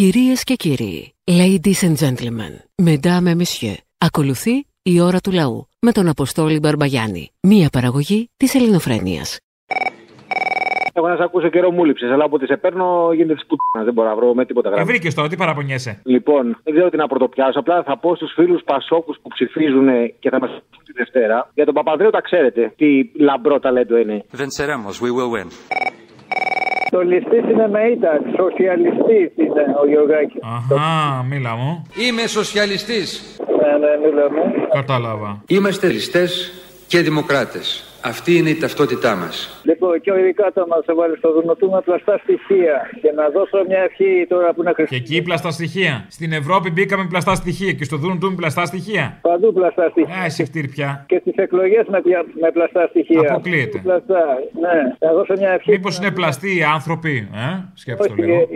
Κυρίες και κύριοι, ladies and gentlemen, mesdames et messieurs, ακολουθεί η ώρα του λαού με τον Αποστόλη Μπαρμπαγιάννη, μία παραγωγή της ελληνοφρένειας. Εγώ να σε ακούσω καιρό μου λείψες, αλλά όποτε σε παίρνω γίνεται τη πουτάνα. Δεν μπορώ να βρω με τίποτα γράμμα. Βρήκες τώρα, τι παραπονιέσαι. Λοιπόν, δεν ξέρω τι να πρωτοπιάσω. Απλά θα πω στους φίλους Πασόκους που ψηφίζουν και θα μας ψηφίσουν τη Δευτέρα. Για τον Παπανδρέου τα ξέρετε τι λαμπρό ταλέντο είναι. Venceremos, we will win. Το ληστής είναι με ήττα, σοσιαλιστής ήταν ο Γιωργάκης. Αχα, μίλα μου. Είμαι σοσιαλιστής. Ναι, μίλα μου. Κατάλαβα. Είμαστε ληστές και δημοκράτες. Αυτή είναι η ταυτότητά μας. Λοιπόν, και ειδικά όταν μας βάλει στο Δουνουτού με πλαστά στοιχεία. Και να δώσω μια ευχή τώρα που να χρησιμοποιήσω. Και εκεί πλαστά στοιχεία. Στην Ευρώπη μπήκαμε με πλαστά στοιχεία. Και στο Δουνουτού με πλαστά στοιχεία. Παντού πλαστά στοιχεία. Εσύ φτύρπια. Και στις εκλογές με πλαστά στοιχεία. Αποκλείεται. Πλαστά. Ναι, να δώσω μια ευχή. Μήπως είναι πλαστοί οι άνθρωποι. Σκέψου το λίγο.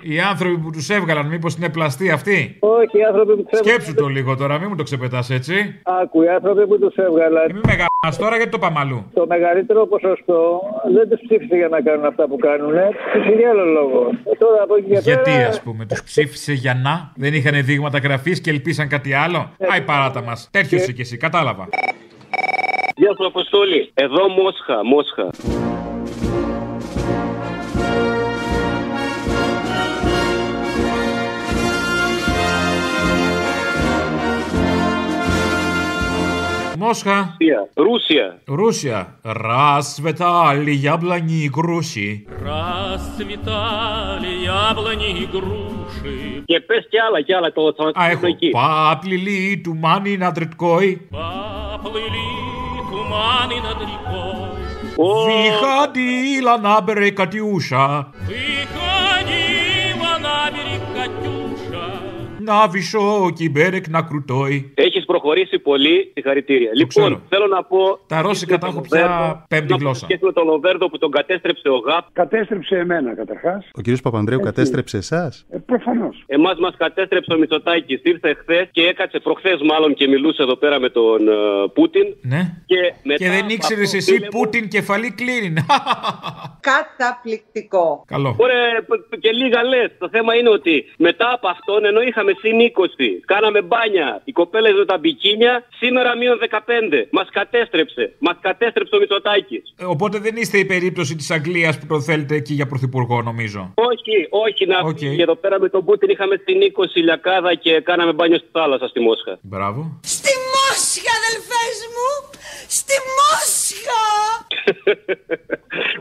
Οι άνθρωποι που τους έβγαλαν, μήπως είναι πλαστοί αυτοί. Όχι, οι άνθρωποι που τους έβγαλαν. Σκέψου το λίγο τώρα, μην μου το ξεπετάς έτσι. Άκου, οι άνθρωποι που τους έβγαλαν. Μην με γαμάς τώρα γιατί το πάμε αλλού. Το μεγαλύτερο ποσοστό δεν τους ψήφισε για να κάνουν αυτά που κάνουν. Ψήφισε για άλλο λόγο. Τώρα, από εκεί και γιατί, πέρα... ας πούμε, τους ψήφισε για να δεν είχαν δείγματα γραφής και ελπίσαν κάτι άλλο. Άι, παράτα μας. Τέτοιο είσαι κι εσύ, κατάλαβα. Γεια σου, Αποστόλη. Εδώ Μόσχα. Μόσχα. Ρούσια. Расцветали яблони и груши. Και πες κι άλλα το τσαντάκι εκεί. Πάπλιλι του μάνι να τριτκόι. Выходила на берег Катюша. Να βυσσόκι μπέρεκ να κρουτόι. Έχεις προχωρήσει πολύ, συγχαρητήρια. Λοιπόν, ξέρω. Θέλω να πω. Τα ρώσικα τα έχω πια πέμπτη γλώσσα. Και με τον Λοβέρδο που τον κατέστρεψε ο ΓΑΠ. Κατέστρεψε εμένα καταρχάς. Ο κύριος Παπανδρέου κατέστρεψε εσάς. Προφανώς. Εμάς μας κατέστρεψε ο Μητσοτάκης. Ήρθε χθες και έκατσε προχθές, μάλλον και μιλούσε εδώ πέρα με τον Πούτιν. Ναι. Και δεν ήξερες εσύ πήλεμο... Πούτιν κεφαλή κλείνει. Καταπληκτικό. Καλό. Ωραία, και λίγα λες. Το θέμα είναι ότι μετά από αυτόν, ενώ είχαμε συν 20, κάναμε μπάνια, οι κοπέλες με τα μπικίνια, σήμερα μείον 15. Μας κατέστρεψε ο Μητσοτάκης. Οπότε δεν είστε η περίπτωση της Αγγλίας που τον θέλετε εκεί για πρωθυπουργό, νομίζω. Όχι, να πει. Okay. Και εδώ πέρα με τον Πούτιν είχαμε συν 20 λιακάδα και κάναμε μπάνιο στη θάλασσα στη Μόσχα. Μπράβο. Στη Μόσχα, αδελφές μου! Στη Μόσχα!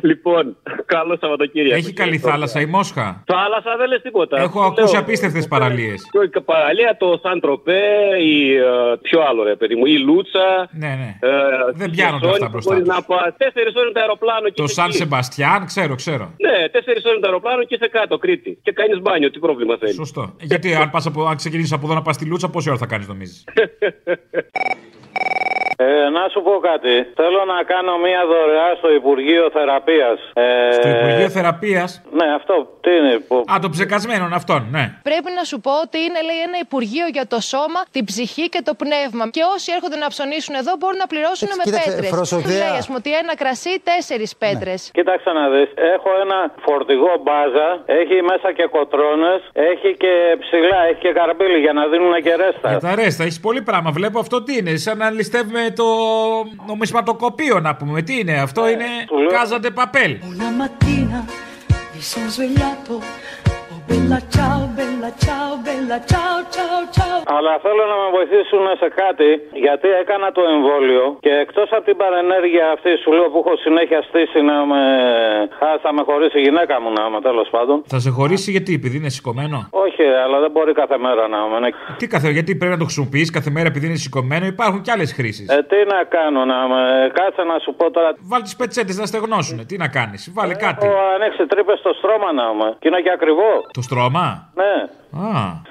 Λοιπόν, καλό Σαββατοκύριακο. Έχει καλή θάλασσα η Μόσχα. Θάλασσα δεν λες τίποτα. Έχω ακούσει απίστευτες παραλίες. Και παραλία το Σαν Τροπέ, ή πιο άλλο ρε παιδί μου, η Λούτσα. Ναι. Δεν πιάνονται αυτά μπροστά. Να 4 ώρες το αεροπλάνο και. Το Σαν Σεμπαστιάν, ξέρω. Ναι, 4 ώρες το αεροπλάνο και είσαι κάτω, Κρήτη. Και κάνεις μπάνιο, τι πρόβλημα θέλει. Σωστό. Γιατί αν ξεκινήσεις από εδώ να πας στη Λούτσα, πόση ώρα θα κάνεις νομίζεις. Να σου πω κάτι. Θέλω να κάνω μία δωρεά στο Υπουργείο Θεραπείας. Στο Υπουργείο Θεραπείας? Ναι, αυτό. Τι είναι? Α, το ψεκασμένο αυτόν, ναι. Πρέπει να σου πω ότι είναι, λέει, ένα Υπουργείο για το σώμα, την ψυχή και το πνεύμα. Και όσοι έρχονται να ψωνίσουν εδώ μπορούν να πληρώσουν με πέτρες. Λέει, ας πούμε, ότι ένα κρασί, 4 πέτρες. Ναι. Κοίταξε να δεις. Έχω ένα φορτηγό μπάζα. Έχει μέσα και κοτρώνες. Έχει και ψηλά. Έχει και καρμπύλι για να δίνουν και ρέστα. Για τα ρέστα. Έχεις πολύ πράγμα. Βλέπω αυτό τι είναι. Σαν να ληστεύουμε το νομισματοκοπείο, να πούμε. Τι είναι, αυτό είναι Casa de Papel. Αλλά θέλω να με βοηθήσουν σε κάτι, γιατί έκανα το εμβόλιο και εκτός από την παρενέργεια αυτή σου λέω που έχω συνέχεια στήσει να με χάσει, θα με χωρίσει η γυναίκα μου, να είμαι, τέλος πάντων. Θα σε χωρίσει γιατί, επειδή είναι σηκωμένο? Όχι, αλλά δεν μπορεί κάθε μέρα να είμαι. Τι κάθε, γιατί πρέπει να το χρησιμοποιείς κάθε μέρα επειδή είναι σηκωμένο, υπάρχουν κι άλλες χρήσεις. Τι να κάνω, να με κάτσε να σου πω τώρα. Βάλει τις πετσέτες να στεγνώσουν, τι να κάνεις, βάλε κάτι. Έχω ανοίξει τρύπες στο στρώμα να είμαι, και είναι και ακριβό. Το στρώμα? Ναι.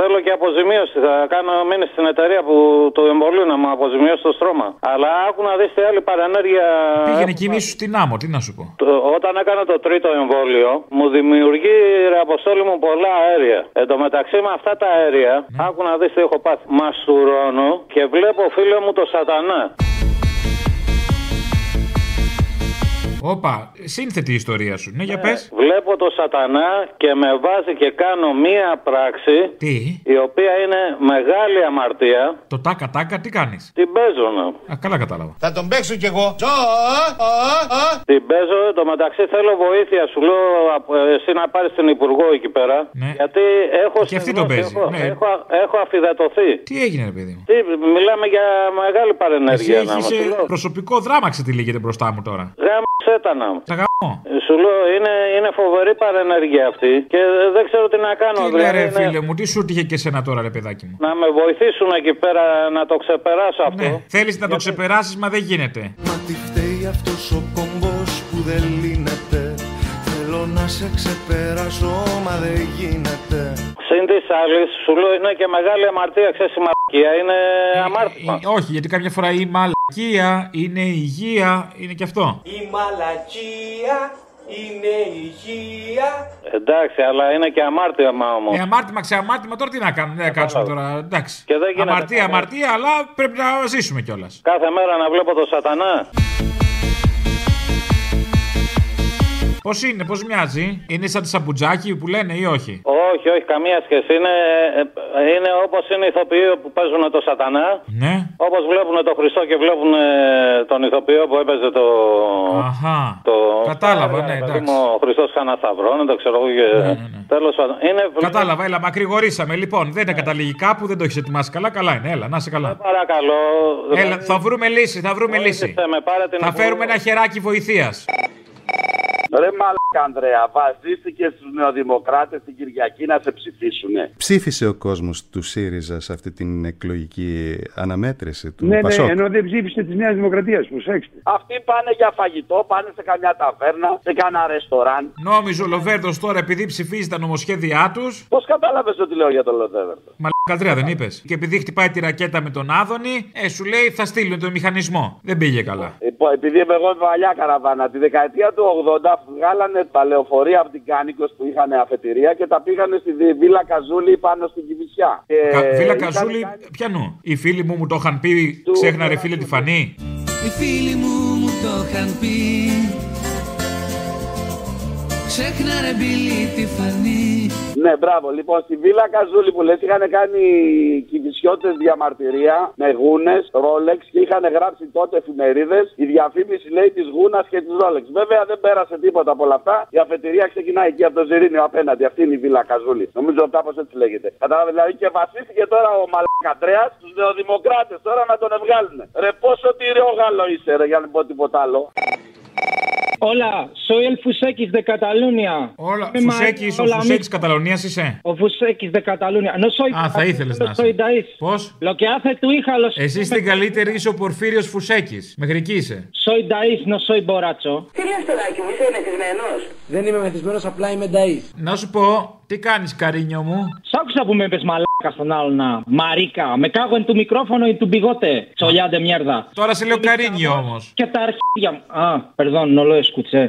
Θέλω και αποζημίωση. Θα κάνω μήνυση στην εταιρεία που το εμβολίου να μου αποζημιώσει το στρώμα. Αλλά άκου να δεις τι άλλη παρενέργεια. Πήγαινε και μίσου στην άμμο, τι να σου πω. Όταν έκανα το τρίτο εμβόλιο, μου δημιουργεί, ρε Αποστόλη μου, πολλά αέρια. Εν τω μεταξύ με αυτά τα αέρια, άκου να δεις τι έχω πάθει. Μαστουρώνω και βλέπω, φίλε μου, το σατανά. Όπα, σύνθετη η ιστορία σου. Ναι, για πες. Βλέπω το σατανά και με βάζει και κάνω μία πράξη. Τι? Η οποία είναι μεγάλη αμαρτία. Το τάκα-τάκα, τι κάνεις? Την παίζω, ναι. Α, καλά κατάλαβα. Θα τον παίξω κι εγώ. Την παίζω, το μεταξύ θέλω βοήθεια. Σου λέω εσύ να πάρεις την υπουργό εκεί πέρα. Ναι. Γιατί έχω και αυτή τον παίζει. Έχω, ναι. έχω αφιδατωθεί. Τι έγινε, ρε παιδί μου? Τι, μιλάμε για μεγάλη παρενέργεια. Εσύ έχεις προσωπικό δράμα, ξετυλίγεται μπροστά μου τώρα. Σου λέω είναι φοβερή παρενέργεια αυτή και δεν ξέρω τι να κάνω. Τι δηλαδή, ρε φίλε μου, τι σου τύχε και εσένα τώρα, ρε παιδάκι μου? Να με βοηθήσουν εκεί πέρα να το ξεπεράσω αυτό. Ναι. Θέλεις να το ξεπεράσεις, μα δεν γίνεται. Μα τι φταίει αυτός ο κομπός που δεν λύνεται? Θέλω να σε ξεπεράσω, μα δεν γίνεται. Συν της άλλης, σου λέω είναι και μεγάλη αμαρτία, ξέρεις, η μαλακία είναι αμάρτημα. Όχι, γιατί κάποια φορά η μαλακία είναι υγεία, είναι και αυτό. Η μαλακία είναι υγεία. Εντάξει, αλλά είναι και αμάρτημα όμως. Αμάρτημα, ξεαμάρτημα, τώρα τι να κάνουμε, δεν κάτσουμε τώρα. Εντάξει. Και δεν γίνεται αμαρτία, αμαρτία, αλλά πρέπει να ζήσουμε κιόλας. Κάθε μέρα να βλέπω το σατανά. Πώς είναι, πώς μοιάζει? Είναι σαν τη σαμπουτζάκι που λένε ή όχι? Όχι, όχι, καμία σχέση. Είναι όπως είναι οι ηθοποιοί που παίζουν το σατανά. Ναι. Όπως βλέπουν το Χριστό και βλέπουν τον ηθοποιό που έπαιζε το... Αχα. Το... Κατάλαβα, ναι, εντάξει. Ο Χριστός χάνα θαυρό, δεν το ξέρω εγώ και... Ναι. Τέλος πάντων. Είναι... Κατάλαβα, έλα, μακρηγορήσαμε. Λοιπόν, δεν είναι καταλήγει κάπου, δεν το έχεις ετοιμάσει καλά. Καλά είναι, έλα, να είσαι καλά. Παρακαλώ. Έλα, θα βρούμε λύση, θα βρούμε λύση. Θα φέρουμε ένα χεράκι βοηθείας. Ρε μαλάκα, Ανδρέα, βασίστηκε στους νεοδημοκράτες την Κυριακή να σε ψηφίσουνε. Ψήφισε ο κόσμος του ΣΥΡΙΖΑ σε αυτή την εκλογική αναμέτρηση του Πασόκ. Ναι, ενώ δεν ψήφισε τη Νέα Δημοκρατία, προσέξτε. Αυτοί πάνε για φαγητό, πάνε σε καμιά ταβέρνα, σε κανένα ρεστοράν. Νόμιζε ο Λοβέρδος τώρα, επειδή ψηφίζει τα νομοσχέδιά τους. Πώς κατάλαβες ότι λέω για τον Λοβέρδο? Κατρέα δεν είπες? Και επειδή χτυπάει τη ρακέτα με τον Άδωνη, σου λέει θα στείλουν τον μηχανισμό. Δεν πήγε καλά. Επειδή είμαι εγώ παλιά καραβάνα, τη δεκαετία του 80 βγάλανε τα λεωφορεία από την Κάνικο που είχαν αφετηρία και τα πήγανε στη Βίλα Καζούλη πάνω στην Κηβισιά. Βίλα Καζούλη, πιανού. Οι φίλοι μου το είχαν πει, ξέχνα ρε φίλε τη φανή. Οι φίλοι μου το είχαν πει, ξέχνα ρε μπίλη τη φανή. Ναι, μπράβο. Λοιπόν, στη Βίλα Καζούλη που λες είχαν κάνει κηβισιώτες διαμαρτυρία με γούνες, ρόλεξ και είχαν γράψει τότε εφημερίδες. Η διαφήμιση λέει της γούνας και της ρόλεξ. Βέβαια δεν πέρασε τίποτα από όλα αυτά. Η αφετηρία ξεκινάει εκεί από το Ζιρήνιο απέναντι. Αυτή είναι η Βίλα Καζούλη. Νομίζω κάπως έτσι λέγεται. Κατάλαβε δηλαδή και βασίστηκε τώρα ο Κατρέας στους νεοδημοκράτες τώρα να τον βγάλουνε. Ρε πόσο τυριόγαλο είσαι, ρε, για να μην πω τίποτα άλλο. Hola, soy el Fusekis de Cataluña. Hola, Fusekis, ο Fusekis Καταλωνίας είσαι? Ο Fusekis de Cataluña. No soy. Α, θα ήθελες να είσαι. Πώς? Lo que hace tu hija los. Εσύ στην καλύτερη είσαι ο Πορφύριος Φουσέκης. Μεχρική είσαι. Soy Dais, no soy borracho. Τι λες τωράκι, μου είσαι μεθυσμένος? Δεν είμαι μεθυσμένος, απλά είμαι Dais. Να σου πω, τι κάνεις καρίνιο μου? Σ' άκουσα που με είπες μαλάκα στον άλλο να μαρίκα. Με κάγω εν του μικρόφωνο ή του μπιγότε. Τσολιάντε μιέρδα. Τώρα σε λέω καρίνιο όμως. Και τα αρχίδια μου. Α, περδόν, no lo escuché.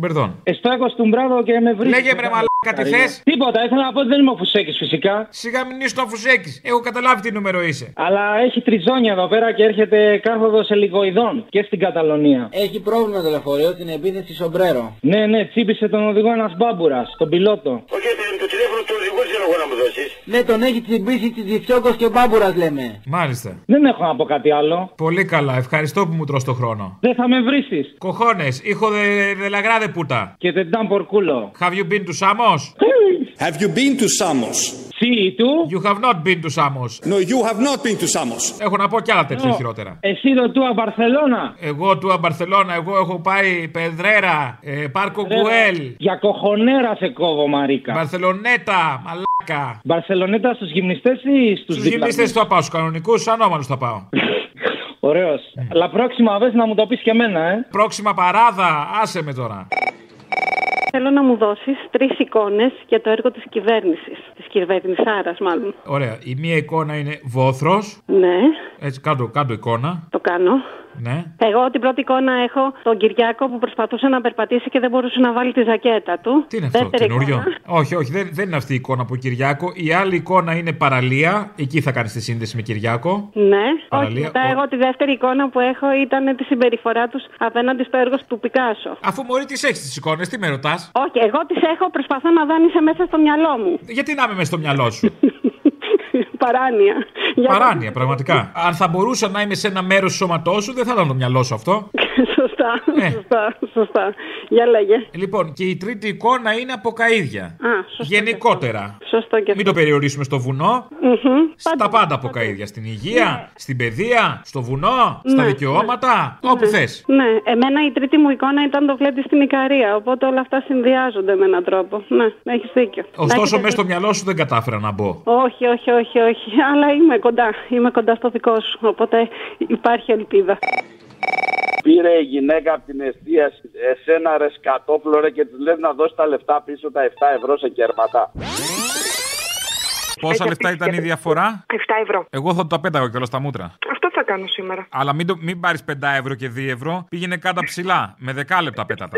Περδόν. Εστάγω στον μπράβο και με βρίσκει. Λέγε μπρε μαλάκα, τι θες? Τίποτα, ήθελα να πω ότι δεν είμαι ο Φουσέκης φυσικά. Σιγά μην είσαι ο Φουσέκης. Έχω καταλάβει τι νούμερο είσαι. Αλλά έχει τριζόνια εδώ πέρα και έρχεται κάρφοδος ελιγοειδών και στην Καταλωνία. Έχει πρόβλημα το λεωφορείο, την επίθεση σομπρέρο. Ναι, ναι, τσίπησε τον οδηγό ένας μπάμπουρας, τον πιλότο. Το τηλέφωνο του οδηγού δεν έχω να μου δώσεις. Ναι, τον έχει τσιμπήσει τη Διφτιόκος και ο Μπάμπουρας λέμε. Μάλιστα. Δεν έχω να πω κάτι άλλο. Πολύ καλά, ευχαριστώ που μου τρως το χρόνο. Δεν θα με βρίσεις. Κοχώνες, hijo de la grande puta. Και te dan por culo. Have you been to Samos? Have you been to Samos? Sí, tú. You have not been to Samos. No, you have not been to Samos. Έχω να πω κι άλλα τέτοια χειρότερα. Εσύ το του Αμπαρσελώνα. Εγώ του Αμπαρσελώνα, εγώ έχω πάει Πεδρέρα, Πάρκο Γκουέλ. Για κοχονέρα σε κόβω, μαρίκα. Μπαρσελονέτα, μαλάκα. Μπαρσελονέτα στους γυμνιστές ή στους γυμνιστές θα πάω, στους κανονικούς, σαν όμαλους θα πάω. Ωραίος. Αλλά πρόξιμα βες να μου το πεις και εμένα, Πρόξιμα παράδα, άσε με τώρα. Θέλω να μου δώσεις τρεις εικόνες για το έργο της κυβέρνησης. Της κυβερνησάρας, μάλλον. Ωραία. Η μία εικόνα είναι βόθρος. Ναι. Έτσι, κάτω εικόνα. Το κάνω. Ναι. Εγώ την πρώτη εικόνα έχω τον Κυριάκο που προσπαθούσε να περπατήσει και δεν μπορούσε να βάλει τη ζακέτα του. Τι είναι αυτό, καινούριο? Όχι, όχι, δεν είναι αυτή η εικόνα από Κυριάκο. Η άλλη εικόνα είναι παραλία. Εκεί θα κάνει τη σύνδεση με Κυριάκο. Ναι, παραλία. Όχι, μετά εγώ τη δεύτερη εικόνα που έχω ήταν τη συμπεριφορά του απέναντι στο έργο του Πικάσο. Αφού μωρή τις έχεις τις εικόνες, τι με ρωτάς? Όχι, εγώ τις έχω, προσπαθώ να δάνεισαι μέσα στο μυαλό μου. Γιατί να είμαι μέσα στο μυαλό σου? Παράνοια. Παράνοια, πραγματικά. Αν θα μπορούσα να είμαι σε ένα μέρος του σώματός σου, δεν θα ήταν το μυαλό σου αυτό. Σωστά, σωστά. Για λέγε. Λοιπόν, και η τρίτη εικόνα είναι από καΐδια. Γενικότερα. Σωστό και. Μην το περιορίσουμε στο βουνό. Στα πάντα από καΐδια. Στην υγεία, στην παιδεία, στο βουνό, στα δικαιώματα. Όπου θες. Ναι, εμένα η τρίτη μου εικόνα ήταν το βλέπει στην Ικαρία. Οπότε όλα αυτά συνδυάζονται με έναν τρόπο. Ναι, έχεις δίκιο. Ωστόσο, μέσα στο μυαλό σου δεν κατάφερα να μπω. Όχι, όχι, όχι, όχι. Αλλά είμαι κοντά. Είμαι κοντά στο δικό σου. Οπότε υπάρχει ελπίδα. Πήρε η γυναίκα από την εστίαση, εσένα ρε σκατόπλωρε, και της λέει να δώσει τα λεφτά πίσω, τα 7€ σε κέρματα. Πόσα λεφτά ήταν η διαφορά? 7€. Εγώ θα τα πέταγα κιόλας στα μούτρα. Αυτό θα κάνω σήμερα. Αλλά μην πάρεις 5€ και 2€, πήγαινε κάτω ψηλά, με 10 λεπτά πέτατα.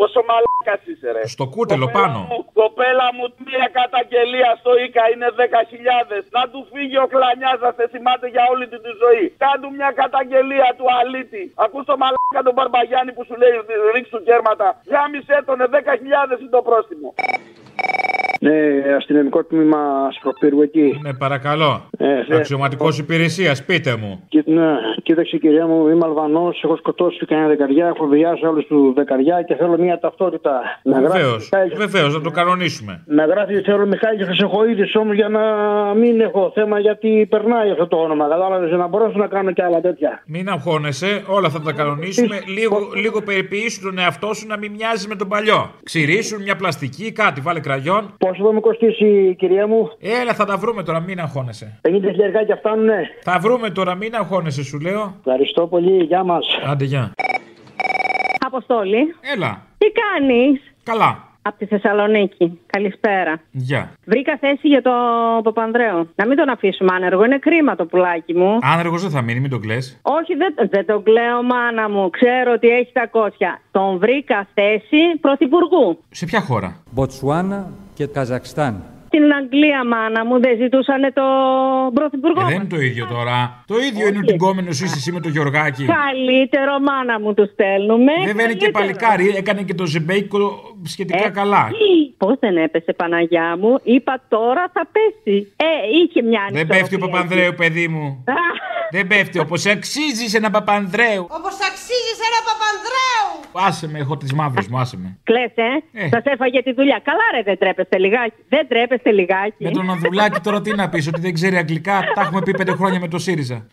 Πόσο μαλάκας είσαι ρε? Στο κούτελο κοπέλα πάνω μου, κοπέλα μου, μία καταγγελία στο ΙΚΑ είναι 10.000. Να του φύγει ο κλανιάς, να σε θυμάται για όλη την τη ζωή. Κάντου μια καταγγελία του αλήτη. Ακούς το μαλάκα τον Μπαρμπαγιάννη που σου λέει ρίξου κέρματα. Γάμισε τον, 10.000 είναι το πρόστιμο. Ναι, αστυνομικό τμήμα Σκοπύρου εκεί. Ναι, παρακαλώ. Αξιωματικός υπηρεσίας, πείτε μου. Ναι, κοίταξε κυρία μου, είμαι Αλβανός, έχω σκοτώσει κανένα δεκαριά, έχω βιάσει όλους του δεκαριά και θέλω μια ταυτότητα. Βεβαίως, βεβαίως, να το κανονίσουμε. Να γράφει θέλω Μιχάλη Χρυσοχοίδης όμως για να μην έχω θέμα, γιατί περνάει αυτό το όνομα. Κατάλαβες, να μπορώ να κάνω και άλλα τέτοια. Μην αγχώνεσαι, όλα θα τα κανονίσουμε. Λίγο περιποιήσου τον εαυτό σου να μην μοιάζει με τον παλιό. Ξηρίσουν μια πλαστική, κάτι, βάλε κραγιόν. Πόσο θα μου κοστίσει, κυρία μου? Έλα, θα τα βρούμε τώρα, μην αγχώνεσαι. 50.000 και φτάνουνε. Ναι. Θα βρούμε τώρα, μην αγχώνεσαι, σου λέω. Ευχαριστώ πολύ, γεια μας. Άντε, γεια. Αποστόλη. Έλα. Τι κάνεις? Καλά. Από τη Θεσσαλονίκη. Καλησπέρα. Γεια. Βρήκα θέση για τον Παπανδρέου. Να μην τον αφήσουμε άνεργο. Είναι κρίμα το πουλάκι μου. Άνεργος δεν θα μείνει, μην τον κλαις. Όχι, δεν τον κλαίω, μάνα μου. Ξέρω ότι έχει τα κότσια. Τον βρήκα θέση πρωθυπουργού. Σε ποια χώρα? Μποτσουάνα και Καζακστάν. Στην Αγγλία, μάνα μου, δεν ζητούσανε τον πρωθυπουργό. Δεν είναι το ίδιο τώρα. Το ίδιο είναι ο τυγκόμενος είσαι εσύ με τον Γιωργάκη. Καλύτερο, μάνα μου, του στέλνουμε. Βέβαια είναι και παλικάρι, έκανε και το ζεμπέικο σχετικά καλά. Πώς δεν έπεσε, Παναγιά μου, είπα τώρα θα πέσει. Είχε μια ανοιχτή. Δεν πέφτει ο Παπανδρέου, παιδί μου. Δεν πέφτει, όπως αξίζει ένα Παπανδρέου. Όπως αξίζει ένα Παπανδρέου. Άσε με, έχω τις μαύρες μου, άσε με. Κλαις, σας έφαγε τη δουλειά. Καλά, ρε, δεν τρέπεστε λιγάκι. Δεν τρέπεστε λιγάκι. Με τον Ανδρουλάκη τώρα τι να πεις, ότι δεν ξέρει αγγλικά? Τα έχουμε πει 5 χρόνια με το ΣΥΡΙΖΑ.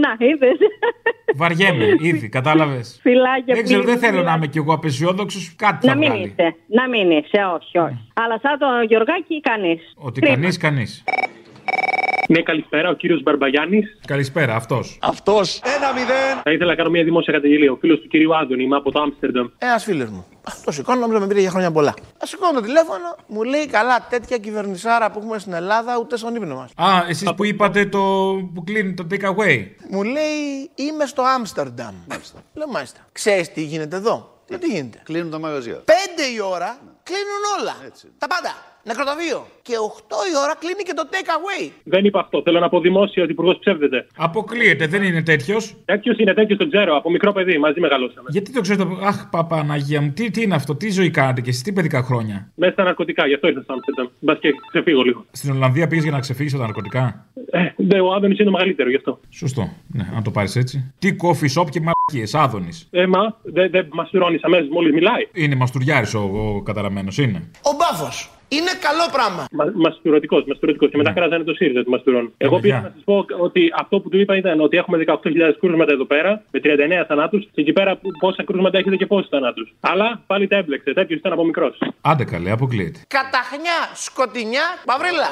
Να, είδες. Βαριέμαι, ήδη, κατάλαβες. Δεν ξέρω, δεν θέλω να είμαι κι εγώ απεσιόδοξος. Κάτι θα βγάλει. Να μην είσαι, όχι, όχι. Αλλά σαν τον Γιωργάκη, κανείς. Ότι κανείς. Ναι, καλησπέρα, ο κύριος Μπαρμπαγιάννης. Καλησπέρα, αυτός. Αυτός. 1-0. Θα ήθελα να κάνω μια δημόσια καταγγελία. Ο φίλος του κυρίου Άδωνη, είμαι από το Άμστερνταμ. Ένας φίλος μου. Το σηκώνω, νομίζω με πήρε για χρόνια πολλά. Α, σηκώνω το τηλέφωνο, μου λέει καλά, τέτοια κυβερνησάρα που έχουμε στην Ελλάδα, ούτε στον ύπνο μας. Α, εσείς που είπατε το που κλείνει το take away. Μου λέει είμαι στο Άμστερνταμ. Λέω μάλιστα. Ξέρεις τι γίνεται εδώ? Τι γίνεται? Κλείνουν τα μαγαζιά. 5 η ώρα κλείνουν όλα. Έτσι. Τα πάντα. Νεκροταφείο. Και 8 η ώρα κλείνει και το take away. Δεν είπα αυτό. Θέλω να πω δημόσια ότι ο υπουργός ψεύδεται. Αποκλείεται. Δεν είναι τέτοιος. Τέτοιος είναι, τέτοιος τον ξέρω. Από μικρό παιδί. Μαζί μεγαλώσαμε. Γιατί το ξέρω? Αχ, Παναγία μου, τι είναι αυτό? Τι ζωή κάνετε και εσείς? Τι παιδικά χρόνια? Μέσα στα ναρκωτικά. Γι' αυτό ήρθα στο Άμστερνταμ. Μπας και ξεφύγω λίγο. Στην Ολλανδία πήγες για να ξεφύγεις από τα ναρκωτικά? Ναι, ο Άδωνης είναι το μεγαλύτερο γι' αυτό. Σωστό. Ναι, αν το πάρεις έτσι. Τι coffee shop και μαλακίες, Άδωνης. Μα δεν μαστουρώνεις αμέσως μόλις μιλάει. Είναι μαστουριάρης ο καταραμένος, είναι. Ο μπάφος. Είναι καλό πράγμα. Μαστουρωτικός. Και μετά κράζανε το ΣΥΡΙΖΑ του μαστουρών. Εγώ πήγα να σας πω ότι αυτό που του είπα ήταν ότι έχουμε 18.000 κρούσματα εδώ πέρα, με 39 θανάτους, και εκεί πέρα πόσα κρούσματα έχετε και πόσους θανάτους. Αλλά πάλι τα έμπλεξε. Τέτοιος ήταν από μικρός. Άντε καλέ, αποκλείεται. Καταχνιά, σκοτεινιά, παυρίλα.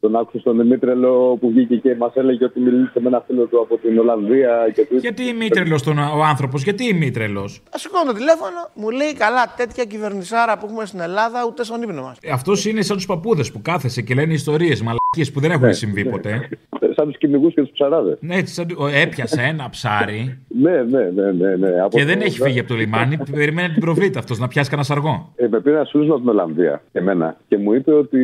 Τον άκουσα στον Δημήτρελο που βγήκε και μας έλεγε ότι μιλήσε με ένα φίλο του από την Ολλανδία. Και του... Γιατί Δημήτρελος ο άνθρωπος, γιατί Δημήτρελος? Α, σηκώνω το τηλέφωνο, μου λέει καλά, τέτοια κυβερνησάρα που έχουμε στην Ελλάδα, ούτε στον ύπνο μας. Αυτός είναι σαν τους παππούδες που κάθεσαι και λένε ιστορίες, μαλάκα. μαλακίες που δεν έχουν συμβεί ποτέ. Σαν τους κυνηγούς και τους ψαράδες. Ναι, έτσι, έπιασε ένα ψάρι. Ναι. Και δεν έχει φύγει από το λιμάνι. Περιμένει την προβλήτα αυτός να πιάσει κανένα αργό. Με πήρε ένα Σούζο από την Ολλανδία εμένα και μου είπε ότι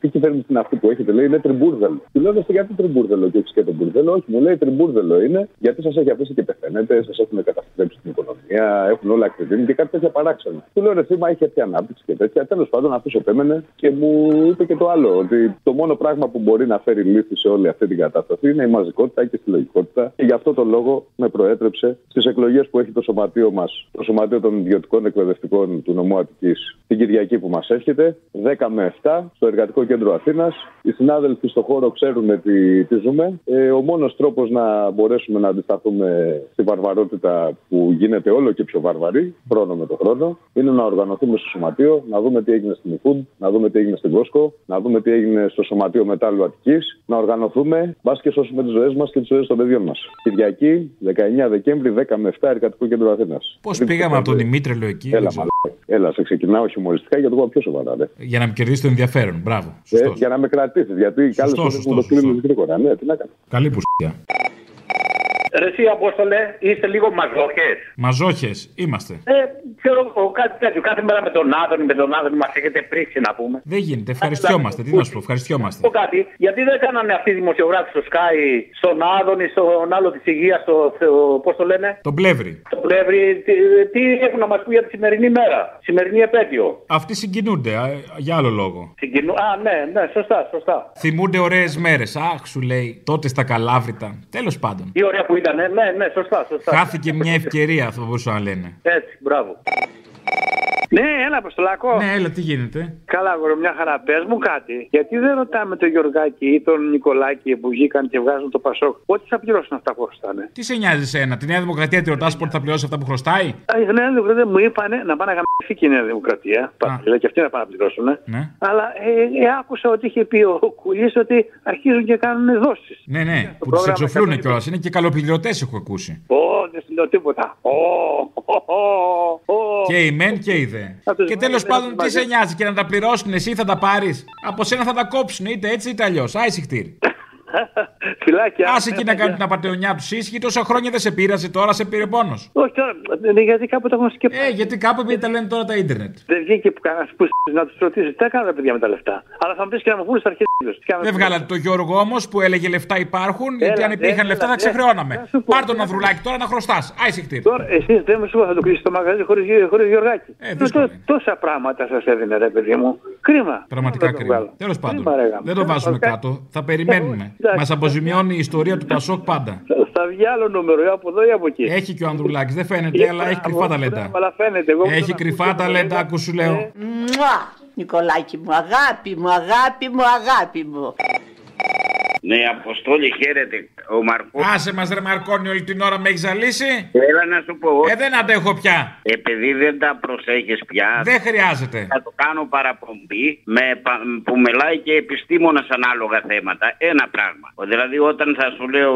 τι κυβέρνηση είναι αυτή που έχετε, λέει, είναι τριμπούρδελο. Του λέω, γιατί τριμπούρδελο και έχεις και τον μπουρδέλο. Όχι, μου λέει, τριμπούρδελο είναι γιατί σας έχει αφήσει και πεθαίνετε, σας έχουν καταστρέψει την οικονομία, έχουν όλα ακριβήνει και κάτι τέτοια παράξενα. Του λέω, ρε θύμα, είχε αυτή ανάπτυξη και τέτοια. Τέλος πάντων, αυτός επέμενε και μου είπε και το άλλο, ότι το μόνο πράγμα που μπορεί να φέρει λύθη σε όλη αυτή την κατάσταση είναι η μαζικότητα και η συλλογικότητα. Και γι' αυτό το λόγο με προέτρεψε στις εκλογές που έχει το σωματείο μας, το σωματείο των ιδιωτικών εκπαιδευτικών του νομού Αττικής, την Κυριακή που μας έρχεται, 10 με 7, στο Εργατικό Κέντρο Αθήνας. Οι συνάδελφοι στον χώρο ξέρουν τι ζούμε. Ο μόνος τρόπος να μπορέσουμε να αντισταθούμε στη βαρβαρότητα που γίνεται όλο και πιο βαρβαρή, χρόνο με το χρόνο, είναι να οργανωθούμε στο σωματείο, να δούμε τι έγινε στην ΕΚΟΥΜ, να δούμε τι έγινε στην Κόσκο, να δούμε τι έγινε στο Σωματείο Μετάλλου Αττικής, να οργανωθούμε, μπας και σώσουμε τις ζωές μας και τις ζωές των παιδιών μας. Κυριακή, 19 Δεκέμβρη, 10 με 7, Εργατικό Κέντρο Αθήνας. Πώς πήγαμε από τον Δημήτρελο εκεί, Έλα, σε ξεκινάω χιουμοριστικά γιατί το πάω πιο σοβαρά. Ρε. Για να με κερδίσει το ενδιαφέρον, μπράβο. Για να με κρατήσει, γιατί κάλεσε να το κλείνει γρήγορα. Ναι, τι να κάνω. Καλή που σ***. Ρε εσύ, Απόστολε, είστε λίγο μαζόχες. Μαζόχες, είμαστε. Ξέρω κάτι τέτοιο. Κάθε μέρα με τον Άδωνη, μας έχετε πρίξει να πούμε. Δεν γίνεται, ευχαριστιόμαστε. Τι να σου πω, ευχαριστιόμαστε. Κάτι, γιατί δεν κάνανε αυτοί οι δημοσιογράφοι στο Sky, στον Άδωνη, στον άλλο της Υγείας, πώς το λένε, τον Πλεύρη. Τι έχουν να μας πει για τη σημερινή μέρα, σημερινή επέτειο. Αυτοί συγκινούνται για άλλο λόγο. Ναι, σωστά. Θυμούνται ωραίες μέρες. Αχ, σου λέει τότε στα Καλάβρητα. Τέλος πάντων. Η ωραία που ήταν, ναι, σωστά. Χάθηκε μια ευκαιρία, θα μπορούσα να λένε. Έτσι, μπράβο. Ναι, έλα, Αποστολάκο. Ναι, έλα, τι γίνεται. Καλά, βρω μια χαρά. Πες μου κάτι. Γιατί δεν ρωτάμε τον Γιωργάκη ή τον Νικολάκη που βγήκαν και βγάζουν το Πασόκ πότε θα πληρώσουν αυτά που χρωστάνε. Τι σε νοιάζει εσένα, τη Νέα Δημοκρατία τη ρωτάς πότε θα πληρώσει αυτά που χρωστάει. Η Νέα Δημοκρατία μου είπανε να πάνε να γαμηθεί και η Νέα Δημοκρατία. Πατρίλα, και αυτοί να πάνε να πληρώσουν. Ναι. Αλλά άκουσα ότι είχε πει ο Κουλής ότι αρχίζουν και κάνουν δόσεις. Ναι, που τις εξοφλούν κιόλας. Είναι και καλοπληρωτές, έχω ακούσει. Δεν σου λέω τίποτα. Και η μεν και η δε. Και τέλος πάντων, τι σε νοιάζει και να τα πληρώσουν, εσύ θα τα πάρεις. Από σένα θα τα κόψουν, είτε έτσι είτε αλλιώς. Άισε χτύρι. Φιλάκια. Άσε εκεί να κάνει την απατεωνιά του ίσχυε, τόσα χρόνια δεν σε πείραζε, τώρα σε πήρε πόνος. Όχι τώρα, γιατί κάπου τα έχουν σκεφτεί. Γιατί κάπου επειδή τα λένε τώρα τα Ιντερνετ. Δεν βγήκε κανένα που να του ρωτήσει, τι έκανα τα παιδιά με τα λεφτά. Αλλά θα μου πει και να μου βγουν στα αρχή του. Δεν βγάλατε τον Γιώργο όμως που έλεγε λεφτά υπάρχουν, γιατί αν υπήρχαν λεφτά θα ξεχρεώναμε. Πάρ' τον αυρουλάκι τώρα να χρωστά. Άισε χτύρι. Τώρα εσύ δεν με σου είπα θα το κλείσει το μαγαζί χωρίς Γιωργάκη. Τόσα πράγματα σα έδινε, ρε παιδί μου. Κρίμα. Πραγματικά κρίμα. Τέλος πάντων, δεν το βάζουμε κάτω, θα περιμένουμε. Μας αποζημιώνει η ιστορία του Πασόκ πάντα. Στα διάλογο νούμερο, από εδώ ή από εκεί. Έχει και ο Ανδρουλάκης, δεν φαίνεται, αλλά έχει κρυφά ταλέντα. Έχει κρυφά ταλέντα, άκου σου λέω. Νικολάκη μου, αγάπη μου. Ναι, Αποστόλη, χαίρετε. Ο Μαρκόνι. Άσε μας ρε Μαρκόνι, όλη την ώρα με έχεις ζαλίσει. Έλα να σου πω. Δεν αντέχω πια. Επειδή δεν τα προσέχεις πια. Δεν χρειάζεται. Θα το κάνω παραπομπή που μιλάει και επιστήμονας ανάλογα θέματα. Ένα πράγμα. Δηλαδή όταν θα σου λέω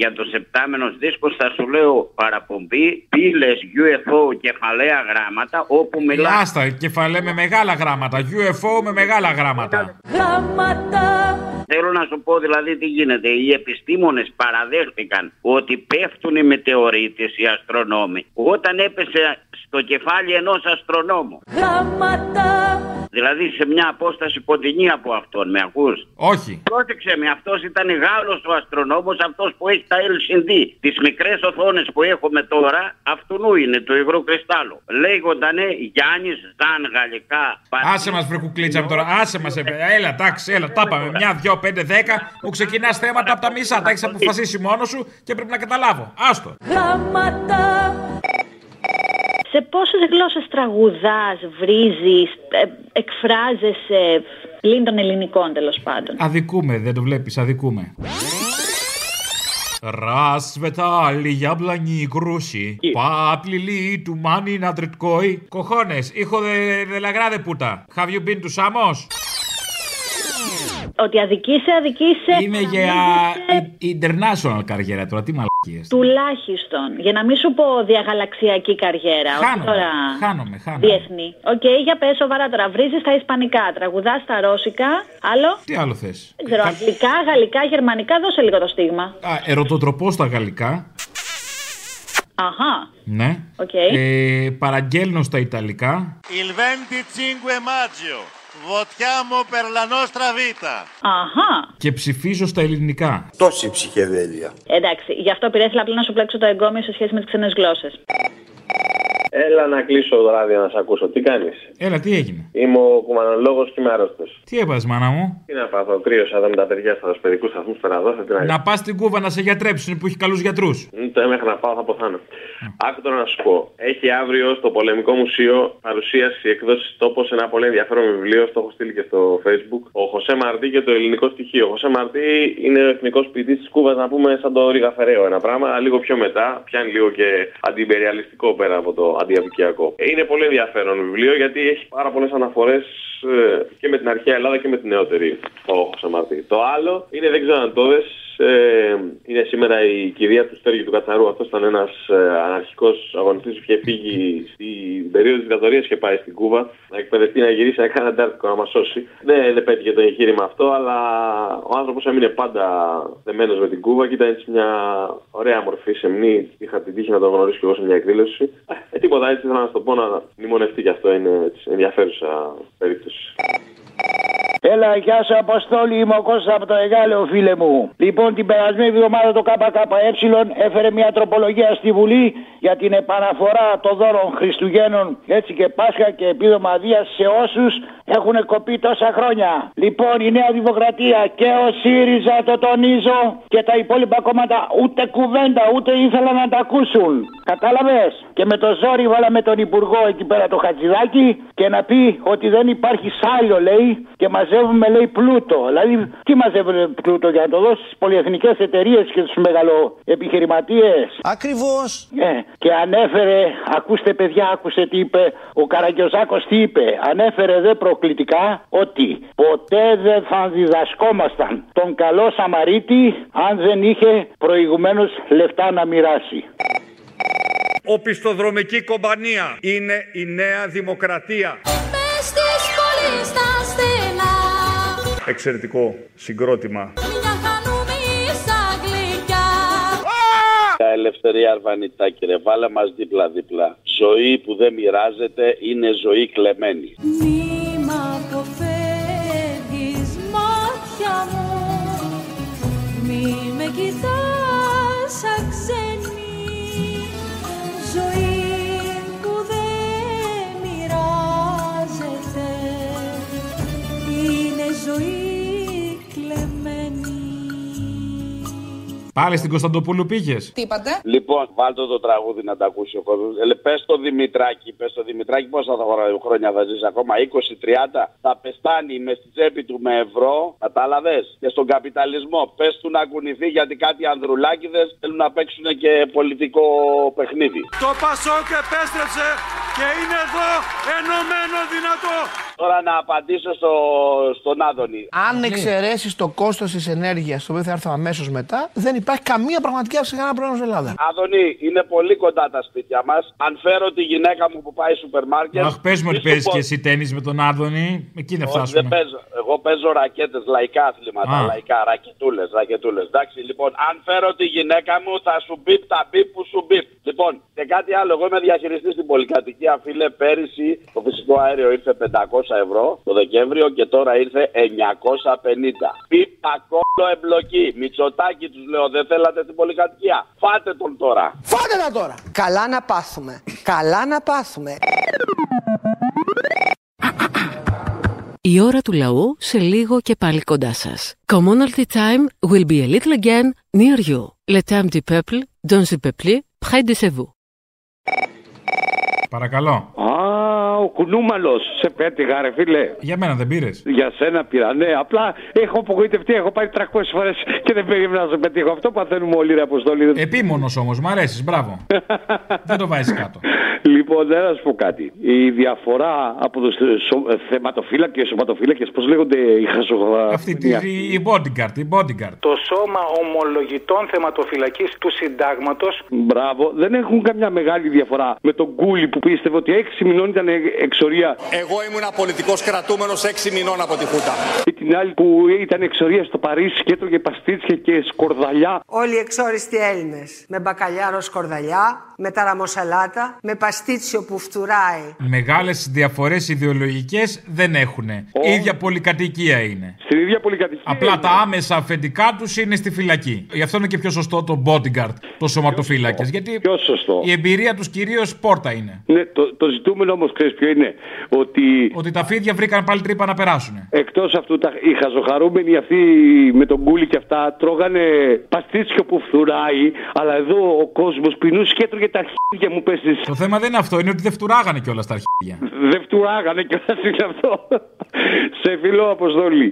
για το σεπτάμενος δίσκος θα σου λέω παραπομπή, πύλες, UFO, κεφαλαία γράμματα όπου μιλάει. Άστα, κεφαλαία με μεγάλα γράμματα. UFO με μεγάλα γράμματα. Θέλω να σου πω δηλαδή τι γίνεται. Οι επιστήμονες παραδέχτηκαν ότι πέφτουν οι μετεωρίτες, οι αστρονόμοι, όταν έπεσε στο κεφάλι ενός αστρονόμου. Γράμματα. Δηλαδή σε μια απόσταση κοντινή από αυτόν, με ακούς? Όχι. Πρόσεξε με, αυτός ήταν Γάλλος ο αστρονόμος, αυτός που έχει τα LCD. Τις μικρές οθόνες που έχουμε τώρα, αυτού είναι, του υγρού κρυστάλλου. Λέγοντανε Γιάννης Ζαν γαλλικά. Άσε μας βρε κουκλίτσα τώρα, άσε μας. Έλα, τάξη, έλα, τα πάμε. 1, 2, 5, 10 που ξεκινάς θέματα από τα μισά. Τα έχεις αποφασίσει μόνος σου και πρέπει να καταλάβω. Άστο. Γράμματα. Σε πόσες γλώσσες τραγουδάς, βρίζεις, εκφράζεσαι πλην των ελληνικών τέλος πάντων. Αδικούμε, δεν το βλέπεις, αδικούμε. Раз светали яблони и груши, поплели туманы над рекой. Cojones, hijo de la grande puta. Have you been to Samos? Ότι αδικήσε, αδικήσε. Είναι για international καριέρα τώρα, τι μαλακίες. Τουλάχιστον. Για να μην σου πω διαγαλαξιακή καριέρα. Χάνομαι. Διεθνή. Οκ, για πες σοβαρά τώρα. Βρίζεις τα ισπανικά, τραγουδάς τα ρώσικα. Άλλο. Τι άλλο θες. Δεν ξέρω, αγγλικά, γαλλικά, γερμανικά. Δώσε λίγο το στίγμα. Α, ερωτοτροπώ στα γαλλικά. Αχα. Ναι. Okay. Παραγγέλνω στα ιταλικά. Il 25 Maggio. Votiamo per la nostra vita. Αχα. Και ψηφίζω στα ελληνικά. Τόση ψυχεδέλεια. Εντάξει, γι' αυτό πειράζει απλά να σου πλέξω το εγκόμιο σε σχέση με τις ξένες γλώσσες. Έλα να κλείσω το ράδιο να σε ακούσω. Τι κάνεις? Έλα, τι έγινε? Είμαι ο κουμανολόγος και είμαι άρρωστος. Τι έπας, μάνα μου? Τι να πάθω, κρύωσα εδώ με τα παιδιά στα παιδικού σταθμού που περαδόσα. Να πας στην Κούβα να σε γιατρέψουν που έχει καλούς γιατρούς. Το έμεχα να πάω, θα ποθάνω. Άκου τώρα να σου πω. Έχει αύριο στο Πολεμικό Μουσείο παρουσίαση εκδόσεις τόπο σε ένα πολύ ενδιαφέρον βιβλίο. Το έχω στείλει και στο Facebook. Ο Χοσέ Μαρτί και το ελληνικό στοιχείο. Ο Χοσέ Μαρτί είναι ο εθνικός ποιητής της Κούβας, να πούμε σαν το Ριγαφεραίο ένα πράγμα. Λίγο πιο μετά, πιάνει λίγο και αντιμπεριαλιστικό πέρα από το αντιαβικιακό. Είναι πολύ ενδιαφέρον βιβλίο γιατί έχει πάρα πολλές αναφορές και με την αρχαία Ελλάδα και με την νεότερη. Ο Χωσέ Μαρτί. Το άλλο είναι, δεν ξέρω αν το δες, είναι σήμερα η κηδεία του Στέργιου του Κατσαρού. Αυτός ήταν ένας αναρχικός αγωνιστής που είχε φύγει στην περίοδο της δικτατορίας και πάει στην Κούβα να εκπαιδευτεί, να γυρίσει, να κάνει αντάρτικο να μας σώσει. Δεν πέτυχε το εγχείρημα αυτό, αλλά ο άνθρωπος έμεινε πάντα δεμένος με την Κούβα και ήταν έτσι μια ωραία μορφή σεμνή. Είχα την τύχη να τον γνωρίσω και εγώ σε μια εκδήλωση. Τίποτα, έτσι ήθελα να σου το πω, να μνημονευτεί, και αυτό είναι ενδιαφέρουσα περίπτωση. Έλα, γεια σου Αποστόλη, είμαι ο Κώστας από το Εγάλεο, φίλε μου. Λοιπόν, την περασμένη εβδομάδα το ΚΚΕ έφερε μια τροπολογία στη Βουλή για την επαναφορά των δώρων Χριστουγέννων, έτσι και Πάσχα και επίδομα Δίας σε όσους έχουν κοπεί τόσα χρόνια. Λοιπόν, η Νέα Δημοκρατία και ο ΣΥΡΙΖΑ, το τονίζω, και τα υπόλοιπα κόμματα ούτε κουβέντα, ούτε ήθελαν να τα ακούσουν. Κατάλαβες? Και με το ζόρι βάλαμε τον Υπουργό εκεί πέρα, το Χατζηδάκη, και να πει ότι δεν υπάρχει σάλιο, λέει, και μαζεύουμε, λέει, πλούτο. Δηλαδή, τι μαζεύουμε πλούτο? Για να το δώσει στις πολυεθνικές εταιρείες και στους μεγαλοεπιχειρηματίες. Ακριβώς. Ναι. Και ανέφερε, ακούστε παιδιά, άκουσε τι είπε ο Καραγκιωζάκος, τι είπε. Ανέφερε δε προκλητικά ότι ποτέ δεν θα διδασκόμασταν τον καλό Σαμαρίτη αν δεν είχε προηγουμένως λεφτά να μοιράσει. Οπισθοδρομική κομπανία είναι η Νέα Δημοκρατία. Εξαιρετικό συγκρότημα. Ελευθερία Αρβανιτάκη, ρε, βάλε μας δίπλα-δίπλα. Ζωή που δεν μοιράζεται είναι ζωή κλεμμένη. Μη μ' αποφεύγεις, μάτια μου, μη με κοιτάς σαν ξένη, ζωή που δεν μοιράζεται είναι ζωή κλεμμένη. Πάλι στην Κωνσταντοπούλου πήγες? Τι είπατε? Λοιπόν, βάλτε το τραγούδι να τα ακούσει ο κόσμος. Πες το Δημητράκη, πόσα χρόνια θα ζεις ακόμα, 20-30. Θα πεστάνει με στη τσέπη του με ευρώ, κατάλαβες? Και στον καπιταλισμό. Πες του να κουνηθεί, γιατί κάτι ανδρουλάκηδες θέλουν να παίξουν και πολιτικό παιχνίδι. Το Πασόκ επέστρεψε και είναι εδώ ενωμένο δυνατό. Τώρα να απαντήσω στον Άδωνη. Αν εξαιρέσεις το κόστος της ενέργειας, το οποίο θα έρθω αμέσως μετά, δεν υπάρχει καμία πραγματική αύξηση για κανένα στην Ελλάδα. Άδωνη, είναι πολύ κοντά τα σπίτια μας. Αν φέρω τη γυναίκα μου που πάει σούπερ μάρκετ. Αχ, πες μου ότι παίζεις και εσύ τένις με τον Άδωνη. Εκεί να φτάσουμε. Δεν παίζω. Εγώ παίζω ρακέτες, λαϊκά αθλήματα. Λαϊκά, ρακετούλες. Εντάξει, λοιπόν, αν φέρω τη γυναίκα μου, θα σου μπιπ τα μπιπ που σου μπιπ. Λοιπόν, και κάτι άλλο. Εγώ είμαι διαχειριστής στην πολυκατοικία, φίλε. Πέρυσι το φυσικό αέριο ήρθε 500 ευρώ το Δεκέμβριο και τώρα ήρθε 950. Πίπα κόλλο εμπλοκή. Μητσοτάκη, τους λέω, δεν θέλατε την πολυκατοικία. Φάτε τον τώρα. Φάτε τα τώρα. Καλά να πάθουμε. Καλά να πάθουμε. Η ώρα του λαού σε λίγο και πάλι κοντά σας. Commonalty time will be a little again near you. Le temps du peuple, dans le peuple, près de vous. Παρακαλώ. Α, ο κουνούμαλος. Σε πέτυχα, ρε φίλε. Για μένα δεν πήρες. Για σένα πήρα. Ναι, απλά έχω απογοητευτεί. Έχω πάει 300 φορές και δεν περίμενα να σε πετύχω. Αυτό παθαίνουμε όλοι, ρε Αποστόλη. Επίμονος όμως, μ' αρέσεις. Μπράβο. Δεν το βάζεις κάτω. Λοιπόν, να σου πω κάτι. Η διαφορά από τους θεματοφύλακες, σωματοφύλακες, πώς λέγονται οι χασογραφοί. Αυτή η bodyguard. Το σώμα ομολογητών θεματοφυλακής του συντάγματος. Μπράβο, δεν έχουν καμιά μεγάλη διαφορά με τον Γκούλη που πίστευε ότι 6 μηνών ήταν εξορία. Εγώ ήμουν πολιτικός κρατούμενος 6 μηνών από τη Χούτα. Και την άλλη που ήταν εξορία στο Παρίσι και έτρωγε παστίτσια και σκορδαλιά. Όλοι οι εξόριστοι Έλληνες. Με μπακαλιάρο σκορδαλιά, με ταραμοσαλάτα, με παστίτσιο που φτουράει. Μεγάλες διαφορές ιδεολογικές δεν έχουνε. Η ίδια πολυκατοικία είναι. Στην ίδια πολυκατοικία. Απλά είναι. Τα άμεσα αφεντικά τους είναι στη φυλακή. Γι' αυτό είναι και πιο σωστό το bodyguard, το σωματοφύλακες. Γιατί η εμπειρία τους κυρίως πόρτα είναι. Ναι, το ζητούμενο όμως ξέρεις ποιο είναι. Ότι τα φίδια βρήκαν πάλι τρύπα να περάσουν. Εκτός αυτού, οι χαζοχαρούμενοι αυτοί με τον κούλι και αυτά τρώγανε παστίτσιο που φτουράει. Αλλά εδώ ο κόσμος πεινούσε και έτρωγε τα αρχίδια μου πέσεις. Το θέμα δεν είναι αυτό, είναι ότι δεν φτουράγανε κιόλας τα αρχίδια. Δεν φτουράγανε κιόλας, είναι αυτό. Σε φιλό, Αποστόλη.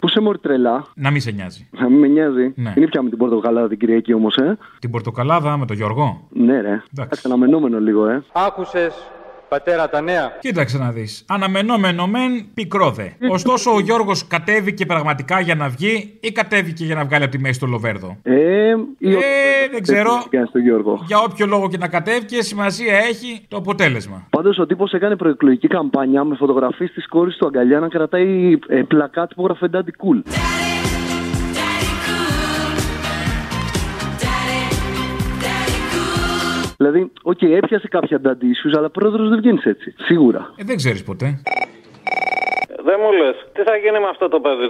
Πού σε μορτρελά. Να μην σε νοιάζει. Να μην με νοιάζει. Ναι. Είναι πια με την Πορτοκαλάδα την Κυριακή όμως, ε. Την Πορτοκαλάδα με τον Γιώργο. Ναι, ρε. Εντάξει. Αναμενόμενο λίγο, ε. Άκουσες, πατέρα, τα νέα. Κοίταξε να δεις. Αναμενόμενο μεν, πικρό δε. Ωστόσο, ο Γιώργος κατέβηκε πραγματικά για να βγει ή κατέβηκε για να βγάλει από τη μέση το Λοβέρδο. Δεν ξέρω. Για όποιο λόγο και να κατέβηκε, σημασία έχει το αποτέλεσμα. Πάντως, ο τύπος έκανε προεκλογική καμπάνια με φωτογραφίες της κόρης του αγκαλιά να κρατάει πλακάτ που γράφει Daddy Cool. Δηλαδή, okay, έπιασε κάποια νταντίσιους, αλλά πρόεδρος δεν βγαίνεις έτσι. Σίγουρα. Δεν ξέρεις ποτέ. Δεν μου λες, τι θα γίνει με αυτό το παιδί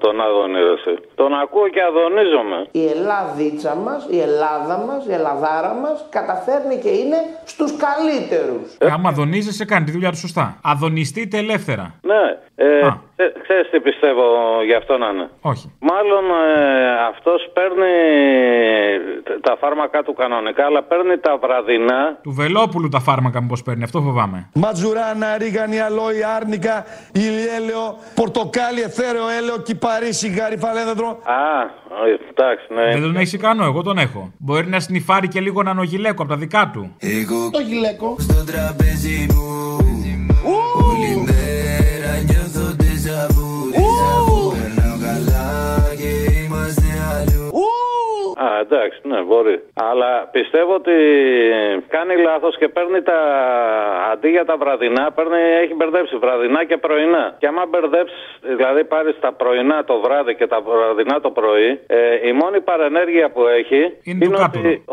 τον Άδωνη, ρε εσύ. Τον ακούω και αδωνίζομαι. Η Ελλάδίτσα μας, η Ελλάδα μας, η Ελλαδάρα μας καταφέρνει και είναι στους καλύτερους. Άμα αδωνίζεσαι, κάνει τη δουλειά του σωστά. Αδωνιστείτε ελεύθερα. Ναι. Ξέρεις τι πιστεύω γι' αυτό να είναι. Όχι. Μάλλον αυτός παίρνει τα φάρμακα του κανονικά, αλλά παίρνει τα βραδινά. Του Βελόπουλου τα φάρμακα μήπως παίρνει, αυτό φοβάμαι. Ματζουράνα, ρίγανη, αλόη, άρνικα, ηλιέλαιο, πορτοκάλι, εθέρεο, έλαιο, κυπαρίσι, γαριφαλέδεντρο. Α, εντάξει, ναι. Δεν τον έχεις ικανό, εγώ τον έχω. Μπορεί να σνιφάρει και λίγο έναν ογιλέκο από τα δικά του. Εγώ το γιλέκο στο τραπέζι μου. Εντάξει, ναι, μπορεί. Αλλά πιστεύω ότι κάνει λάθος και παίρνει τα. Αντί για τα βραδινά, έχει μπερδέψει βραδινά και πρωινά. Και άμα μπερδέψει, δηλαδή πάρει τα πρωινά το βράδυ και τα βραδινά το πρωί, η μόνη παρενέργεια που έχει είναι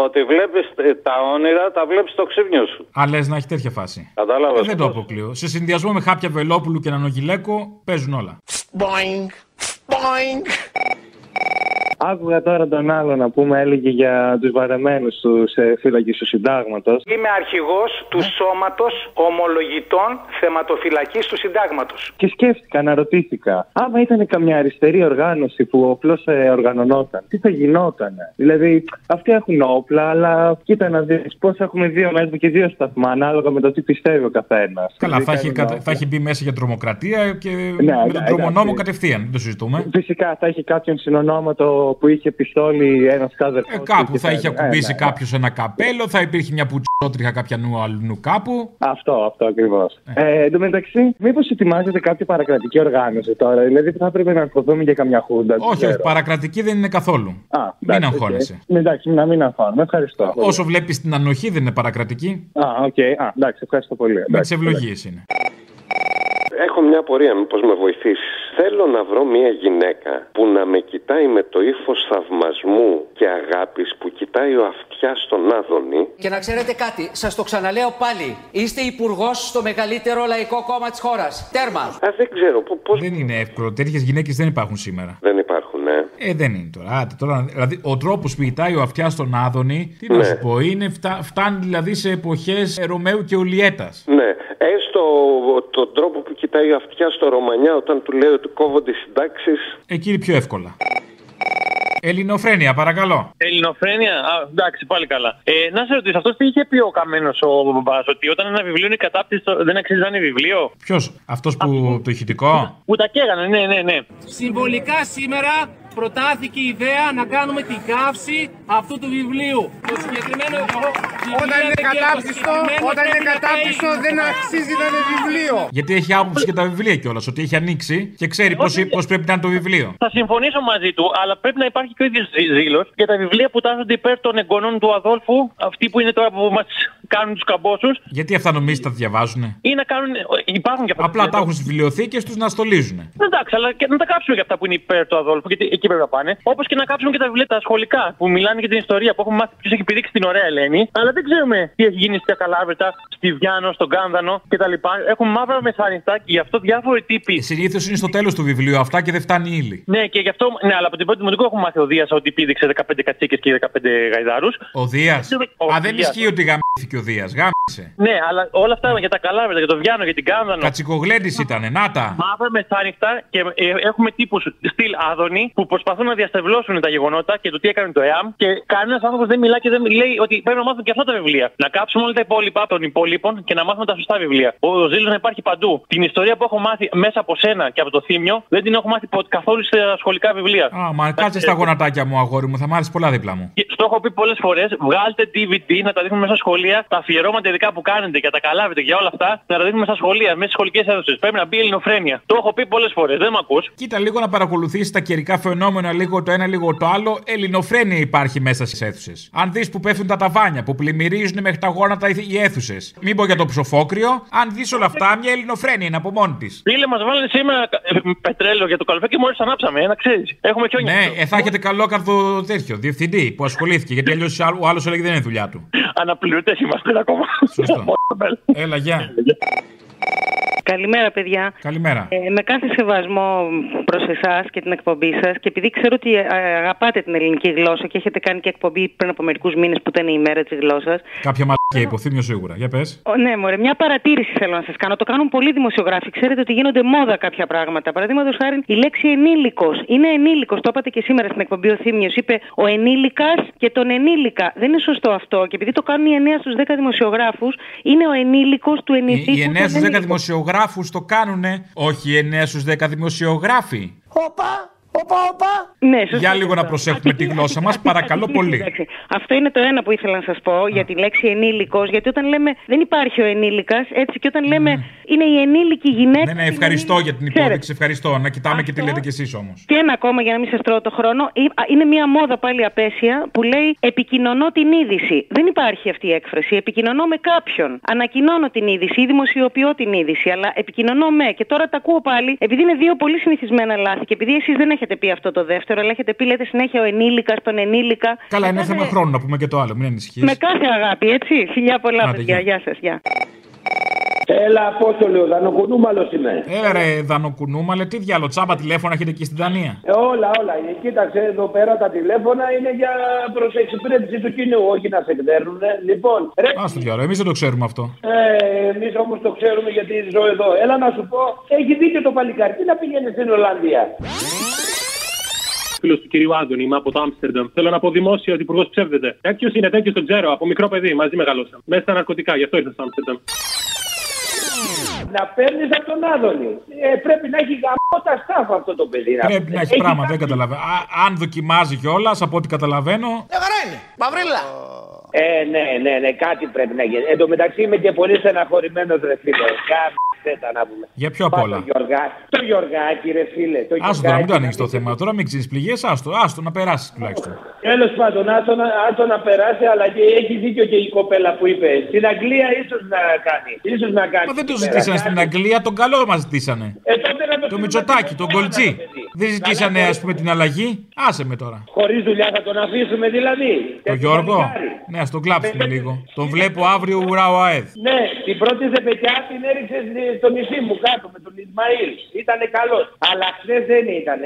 ότι βλέπει τα όνειρα, τα βλέπει στο ξύπνιο σου. Α, λες να έχει τέτοια φάση. Κατάλαβες. Δεν το αποκλείω. Σε συνδυασμό με χάπια Βελόπουλου και έναν ογιλέκο, παίζουν όλα. Boing, boing. Άκουγα τώρα τον άλλο να πούμε, έλεγε για τους βαρεμένους τους φύλακες του Συντάγματος. Είμαι αρχηγός του σώματος ομολογητών θεματοφυλακής του Συντάγματος. Και σκέφτηκα, αναρωτήθηκα, άμα ήταν καμιά αριστερή οργάνωση που απλώς οργανωνόταν, τι θα γινότανε. Δηλαδή, αυτοί έχουν όπλα, αλλά κοίτα να δεις πώς έχουμε δύο μέσα και δύο σταθμά, ανάλογα με το τι πιστεύει ο καθένας. Καλά, θα έχει μπει μέσα για τρομοκρατία και ναι, με τον τρομονόμο κατευθείαν, δεν το συζητούμε. Φυσικά, θα έχει κάποιον συνονόματο που είχε πιστόλι ένας κάδερφος. Κάπου θα είχε ακουμπήσει κάποιος ένα καπέλο, θα υπήρχε μια πουτσότριχα κάποια νου αλλού κάπου. Αυτό ακριβώς. Εν τω μεταξύ, μήπως ετοιμάζεται κάποια παρακρατική οργάνωση τώρα, δηλαδή θα έπρεπε να ακολουθούμε για καμιά χούντα. Όχι, παρακρατική δεν είναι καθόλου. Μην αγχώνεσαι. Εντάξει, να μην αγχώνουμε. Ευχαριστώ. Όσο βλέπεις την ανοχή δεν είναι παρακρατική. Εντάξει, ευχαριστώ πολύ. Με τις ευλογίες είναι. Έχω μια απορία, μήπως με βοηθήσεις. Θέλω να βρω μια γυναίκα που να με κοιτάει με το ύφος θαυμασμού και αγάπης που κοιτάει ο αυτιάς στον Άδωνη. Και να ξέρετε κάτι, σας το ξαναλέω πάλι. Είστε υπουργός στο μεγαλύτερο λαϊκό κόμμα της χώρας. Τέρμα. Δεν ξέρω πώς. Δεν είναι εύκολο. Τέτοιες γυναίκες δεν υπάρχουν σήμερα. Δεν υπάρχουν, ναι. Δεν είναι τώρα. Δηλαδή, ο τρόπος που κοιτάει ο αυτιάς στον Άδωνη, τι να σου πω, είναι φτάνει δηλαδή σε εποχές Ρωμαίου και Ουλιέτας. Ναι. Έστω τον τρόπο που κοιτάει η αυτιά στο Ρωμανιά όταν του λέει ότι κόβονται οι συντάξεις. Εκεί είναι πιο εύκολα. Ελληνοφρένεια, παρακαλώ. Ελληνοφρένεια, εντάξει, πάλι καλά. Να σε ρωτήσω, αυτό τι είχε πει ο Καμένος ο Μπαμπάς, ότι όταν ένα βιβλίο είναι κατάπτυστο, δεν αξίζει να είναι βιβλίο. Ποιος, αυτός που το ηχητικό. Που τα καίγανε, ναι. Συμβολικά σήμερα προτάθηκε η ιδέα να κάνουμε την καύση αυτού του βιβλίου. Το συγκεκριμένο Όταν είναι κατάπτυστο δεν αξίζει να είναι βιβλίο. Γιατί έχει άποψη και τα βιβλία κιόλας, ότι έχει ανοίξει και ξέρει πώς πρέπει να είναι το βιβλίο. Θα συμφωνήσω μαζί του, αλλά πρέπει να υπάρχει και ο ίδιος ζήλος για τα βιβλία που τάσσονται υπέρ των εγγονών του Αδόλφου, αυτοί που είναι τώρα που μας κάνουν τους καμπόσους. Γιατί αυτά νομίζεις τα διαβάζουνε. Ή να κάνουν. Υπάρχουν και αυτά. Απλά τα έχουν στις βιβλιοθήκες τους να στολίζουνε. Εντάξει, αλλά και να τα κάψουμε για αυτά που είναι υπέρ του Αδόλφου. Γιατί πρέπει να πάνε. Όπως και να κάψουμε και τα βιβλία τα σχολικά που μιλάνε για την ιστορία που έχουμε μάθει ποιος έχει πηδήξει την ωραία Ελένη. Αλλά δεν ξέρουμε τι έχει γίνει στα Καλάβρητα, στη Βιάνο, στον Κάνδανο κτλ. Έχουν μαύρα μεθάνιστα και γι' αυτό διάφοροι τύποι. Συνήθως είναι στο τέλος του βιβλίου αυτά και δεν φτάνει η ύλη. Ναι, και γι' αυτό. Ναι, αλλά από την πρώτη δημοτικού έχουμε μάθει ο Δίας ότι πήδηξε 15 κατσίκες και 15 γαϊδάρους. Ο Δίας. Δεν ισχύει ότι γαμήθηκε ο Δίας. Γάμισε. Ναι, αλλά όλα αυτά για τα Καλάβρητα, για το Βιάνο, για την Κάνδανο. Κατσικογλέντης ήτανε, νάτα. Μαύρα μεθάνιστα και έχουμε τύπους στυλ Άδωνη που προσπαθούν να διαστευλώσουν τα γεγονότα και το τι έκανε το ΕΑΜ. Και κανένας άνθρωπος δεν μιλά και δεν λέει ότι πρέπει να μάθουν και αυτά τα βιβλία. Να κάψουμε όλα τα υπόλοιπα των υπόλοιπων και να μάθουμε τα σωστά βιβλία. Ο ζήλος να υπάρχει παντού. Την ιστορία που έχω μάθει μέσα από σένα και από το Θήμιο δεν την έχω μάθει καθόλου στα σχολικά βιβλία. Μα κάτσε στα γονατάκια μου, αγόρι μου, θα μ' άρεσε πολλά δίπλα μου. Στο έχω πει πολλές φορές, βγάλτε DVD να τα δείχνουμε μέσα σχολεία, τα αφιερώματα ειδικά που κάνετε και τα καλάβετε για όλα αυτά, να τα δείχνουμε στα σχολεία, μέσα στις σχολικές έδωσες. Πρέπει να μπει η Ελληνοφρένεια. Το έχω πει πολλές φορές, δεν μ' ακούς. Κοίτα λίγο να παρακολουθείς τα καιρικά φαινόμενα, λίγο το ένα, λίγο το άλλο. Ελληνοφρένεια υπάρχει μέσα στις αίθουσες. Αν δεις που πέφτουν τα ταβάνια, που πλημμυρίζουν μέχρι τα γόνατα οι αίθουσες. Μην πω για το ψοφόκριο, αν δεις όλα αυτά, μια Ελληνοφρένεια είναι από μόνη της. Φίλε, μας βάλανε σήμερα πετρέλαιο για το καλοφέ και μόλις ανάψαμε, να ξέρεις. Έχουμε χιόνια. Ναι, θα έχετε καλόκαρδο τέτοιο διευθυντή που ασχολήθηκε, γιατί αλλιώς ο άλλος έλεγε δεν είναι δουλειά του. Αναπληρωτές είμαστε ακόμα. Σωστό. Έλα, γεια. Καλημέρα, παιδιά. Καλημέρα. Με κάθε σεβασμό προς εσάς και την εκπομπή σας και επειδή ξέρω ότι αγαπάτε την ελληνική γλώσσα και έχετε κάνει και εκπομπή πριν από μερικούς μήνες που ήταν η ημέρα της γλώσσας. Κάποια μαλακία, υποθύμιο σίγουρα. Για πες. Ναι, μωρέ, μια παρατήρηση θέλω να σας κάνω. Το κάνουν πολλοί δημοσιογράφοι. Ξέρετε ότι γίνονται μόδα κάποια πράγματα. Παραδείγματος χάρη, η λέξη ενήλικος. Είναι ενήλικος. Το είπατε και σήμερα στην εκπομπή ο Θήμιος. Είπε ο ενήλικας και τον ενήλικα. Δεν είναι σωστό αυτό. Και επειδή το κάνουν οι 9 στους 10 δημοσιογράφους, είναι ο ενήλικος του ενήλικου. Οι 9 στους 10 δημοσιογράφους το κάνουνε. Όχι 9 στους 10 δημοσιογράφοι. Οπα! Ναι, για λίγο να προσέχουμε τη γλώσσα μας, παρακαλώ πολύ. Αυτό είναι το ένα που ήθελα να σας πω για τη λέξη ενήλικος. Γιατί όταν λέμε δεν υπάρχει ο ενήλικας, έτσι και όταν λέμε είναι η ενήλικη γυναίκα. Ναι, ευχαριστώ για την υπόδειξη. Ευχαριστώ. Να κοιτάμε και τι λέτε κι εσείς όμως. Και ένα ακόμα για να μην σας τρώω το χρόνο. Είναι μια μόδα πάλι απέσια που λέει επικοινωνώ την είδηση. Δεν υπάρχει αυτή η έκφραση. Επικοινωνώ με κάποιον. Ανακοινώνω την είδηση ή δημοσιοποιώ την είδηση. Αλλά επικοινωνώ με. Και τώρα τα ακούω πάλι επειδή είναι δύο πολύ συνηθισμένα λάθη και επειδή εσείς δεν έχετε. Έχετε πει αυτό το δεύτερο, αλλά έχετε πει λέτε συνέχεια ο ενήλικας, τον ενήλικα. Καλά, είναι θέμα χρόνου να πούμε και το άλλο, μην ανησυχείς. Με κάθε αγάπη, έτσι. Φιλιά πολλά, παιδιά. Γεια σας, γεια. Έλα, Απόστολε, ο Δανοκουνούμαλος είμαι. Ρε, Δανοκουνούμαλε, τι διάλο, τσάμπα τηλέφωνα έχετε εκεί στην Δανία. Όλα. Κοίταξε, εδώ πέρα τα τηλέφωνα είναι για προς εξυπηρέτηση του κοινού, όχι να σε εκδέρνουν. Λοιπόν, ρε. Ας το διάλο, εμείς δεν το ξέρουμε αυτό. Εμείς όμως το ξέρουμε γιατί ζω εδώ. Έλα να σου πω, έχει δίκιο το παλικάρι, τι να πηγαίνει στην Ολλανδία. Φίλος του κυρίου Άδωνη, είμαι από το Άμστερνταμ. Θέλω να πω δημόσια ότι ο υπουργός ψεύδεται. Τέτοιος είναι, τέτοιος τον ξέρω. Από μικρό παιδί, μαζί μεγαλώσαμε. Μέσα στα ναρκωτικά, γι' αυτό ήρθα στο Άμστερνταμ. Να παίρνεις από τον Άδωνη. Πρέπει να έχει γαμώ τα στάφα αυτό το παιδί. Πρέπει να έχει πράγμα, δεν καταλαβαίνω. Αν δοκιμάζει κιόλας, από ό,τι καταλαβαίνω. Ναι, χαρά είναι. Μαυρίλα. Ναι, κάτι πρέπει να γίνει. Εν τω μεταξύ είμαι και πολύ στεναχωρημένος, ρε φίλε. Για ποιο απ' όλα. Το Γιωργάκη, ρε φίλε. Άστο τώρα, μην το ανοίξει το θέμα. Τώρα μην ξύνεις πληγές, άστο να περάσει τουλάχιστον. Τέλος πάντων, άστο να περάσει, αλλά και έχει δίκιο και η κοπέλα που είπε. Στην Αγγλία ίσως να κάνει. Μα δεν το ζητήσανε στην Αγγλία, τον καλό μας ζητήσανε. Το Μητσοτάκη, τον κολτσί. Δεν ζητήσανε, ας πούμε, την αλλαγή. Άσε με τώρα. Χωρίς δουλειά θα τον αφήσουμε δηλαδή. Το Γιώργο. Ναι, ας τον κλάψουμε λίγο. Τον βλέπω αύριο ουρά ο ΑΕΔ. Ναι, την πρώτη ζεπετιά την έριξε στο νησί μου κάτω με τον Ισμαήλ. Ήτανε καλός. Αλλά χθες δεν ήταν.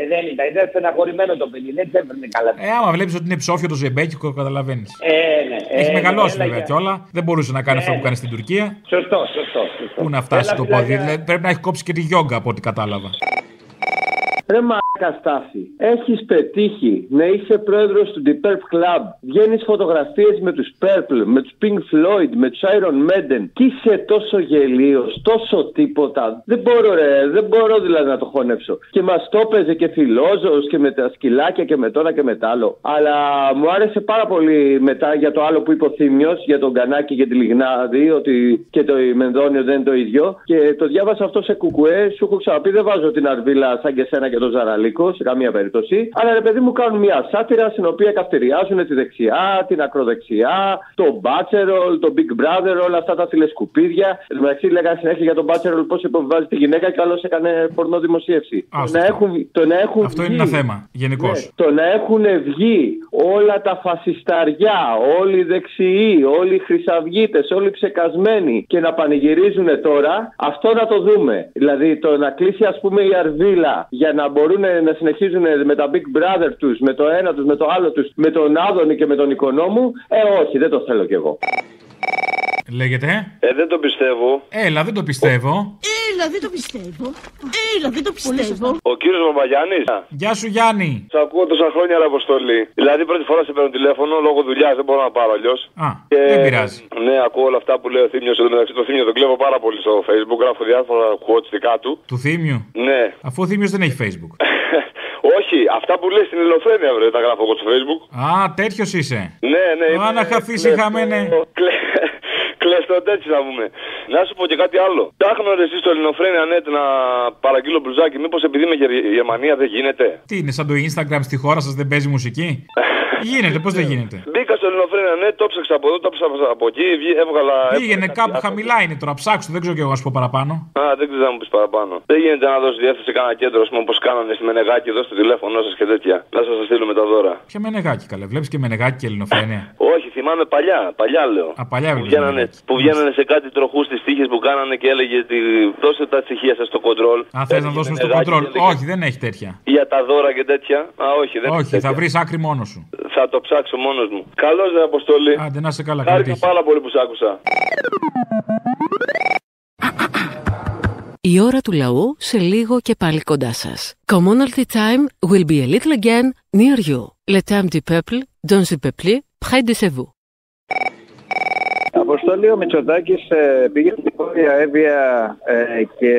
Ήταν στεναχωρημένο το παιδί. Δεν έφερνε καλά. Άμα βλέπεις ότι είναι ψόφιο το ζεμπέκικο, καταλαβαίνεις. Ναι. Έχει μεγαλώσει βέβαια και όλα. Δεν μπορούσε να κάνει αυτό που κάνει στην Τουρκία. Σωστό. Πού να φτάσει το πόδι. Πρέπει να έχει κόψει και τη γιόγκα από ό,τι κατάλαβα. Καστάθη, έχεις πετύχει να είσαι πρόεδρος του Deep Purple Club, βγαίνεις φωτογραφίες με τους Purple, με τους Pink Floyd, με τους Iron Maiden και είσαι τόσο γελίος, τόσο τίποτα. Δεν μπορώ ρε, δεν μπορώ δηλαδή να το χωνέψω. Και μας το έπαιζε και φιλόζος και με τα σκυλάκια και με τώρα και με τ' άλλο. Αλλά μου άρεσε πάρα πολύ μετά για το άλλο που είπε ο Θήμιος, για τον Κανάκη και τη Λιγνάδη, ότι και το Μενδόνιο δεν είναι το ίδιο. Και το διάβασα αυτό σε κουκουέ, σου έχω ξαναπεί, δεν βάζω την αρβίλα σαν και σένα και τον Ζαραλίκο, σε καμία περίπτωση. Αλλά ρε παιδί μου, κάνουν μια σάτυρα στην οποία καυτηριάζουν τη δεξιά, την ακροδεξιά, τον Μπάτσερολ, τον Big Brother, όλα αυτά τα τηλεσκουπίδια. Εν τω μεταξύ λέγανε συνέχεια για τον Μπάτσερολ πώς υποβιβάζει τη γυναίκα και άλλο έκανε πορνοδημοσίευση. Αυτό είναι ένα θέμα γενικώ. Ναι, το να έχουν βγει όλα τα φασισταριά, όλοι οι δεξιοί, όλοι οι χρυσαυγίτες, όλοι οι ψεκασμένοι και να πανηγυρίζουν τώρα, αυτό να το δούμε. Δηλαδή το να κλείσει ας πούμε η αρβίλα για να μπορούν να συνεχίζουν με τα Big Brother τους, με το ένα τους, με το άλλο τους, με τον Άδωνη και με τον Οικονόμου, όχι, δεν το θέλω κι εγώ. Λέγεται. Δεν το πιστεύω. Έλα, δεν το πιστεύω. Ο κύριος Μπαρμπαγιάννης. Γεια σου, Γιάννη. Σ' ακούω τόσα χρόνια, ρε Αποστολή. Δηλαδή, πρώτη φορά σε παίρνω τηλέφωνο λόγω δουλειάς, δεν μπορώ να πάρω αλλιώς. Δεν πειράζει. Ναι, ακούω όλα αυτά που λέει ο Θήμιος. Εν τω μεταξύ, το Θήμιο τον κλέβω πάρα πολύ στο Facebook. Γράφω διάφορα quotes δικά του. Του Θήμιου. Ναι. Αφού ο Θήμιος δεν έχει Facebook. Όχι, αυτά που λες στην ελληνοφρένεια, βρε, τα γράφω εγώ στο Facebook. Α, τέτοιο είσαι. Ναι. Άνα χαθήσει χαμένε. Κλέστο τέτοι θα πούμε. Να σου πω και κάτι άλλο. Ψάχνω ρε εσύ στο ελληνοφρένεια.net να παραγγείλω μπλουζάκι. Μήπως επειδή είμαι Γερμανία δεν γίνεται. Τι είναι, σαν το Instagram στη χώρα σας δεν παίζει μουσική. Γίνεται, πώς δεν γίνεται. Μπήκα στο ελληνοφρένεια.net, το ψάξα από εδώ, το ψάξα από εκεί. Έβγαλα. Πήγαινε κάπου χαμηλά είναι τώρα, ψάξω, δεν ξέρω κι εγώ να σου πω παραπάνω. Δεν ξέρω να μου πει παραπάνω. Δεν γίνεται να δώσει διεύθυνση κανένα κέντρο, όπως κάνανε στη Μενεγάκη, εδώ στο τηλέφωνό σας και τέτοια. Να σας στείλουμε τα δώρα. Ποια Μενεγάκη, καλέ, βλέπεις και Μενεγάκη και ελληνοφρένεια. Όχι, θυμάμαι παλιά λέω. Που βγαίνανε σε κάτι τροχούς στις τύχες που κάνανε και έλεγε ότι δώσε τα στοιχεία σας στο κοντρόλ. Αν θες να δώσουμε στο κοντρόλ. Όχι, δεν έχει τέτοια. Για τα δώρα και τέτοια. Όχι, δεν έχει. Όχι, θα βρεις άκρη μόνος σου. Θα το ψάξω μόνος μου. Καλώς ρε Αποστόλη. Άντε να είσαι καλά. Χάρηκα πάρα πολύ που σ' άκουσα. Η ώρα του λαού σε λίγο και πάλι κοντά σας. Commonalty time will be a little again near you. Le temps du peuple, dans le peuple, près de vous. Αποστόλη, ο Μητσοτάκης πήγε στην Βόρεια Εύβοια και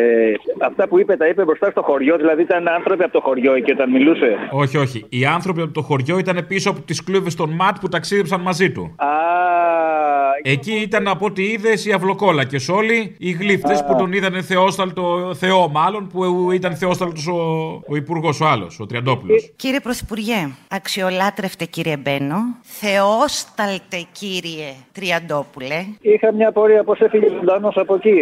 αυτά που είπε τα είπε μπροστά στο χωριό, δηλαδή ήταν άνθρωποι από το χωριό και όταν μιλούσε. Όχι. Οι άνθρωποι από το χωριό ήταν πίσω από τις κλούβες των ΜΑΤ που ταξίδεψαν μαζί του. Εκεί ήταν από ό,τι είδες οι αυλοκόλακες όλοι, οι γλύφτες που τον είδανε θεόσταλτο, θεό μάλλον, που ήταν θεόσταλτος ο υπουργός ο άλλος, ο Τριαντόπουλος. Κύριε Πρωθυπουργέ, αξιολάτρευτε κύριε Μπένο, θεόσταλτε κύριε Τριαντόπουλε. Είχα μια απορία πώς έφυγε ζωντανός από εκεί.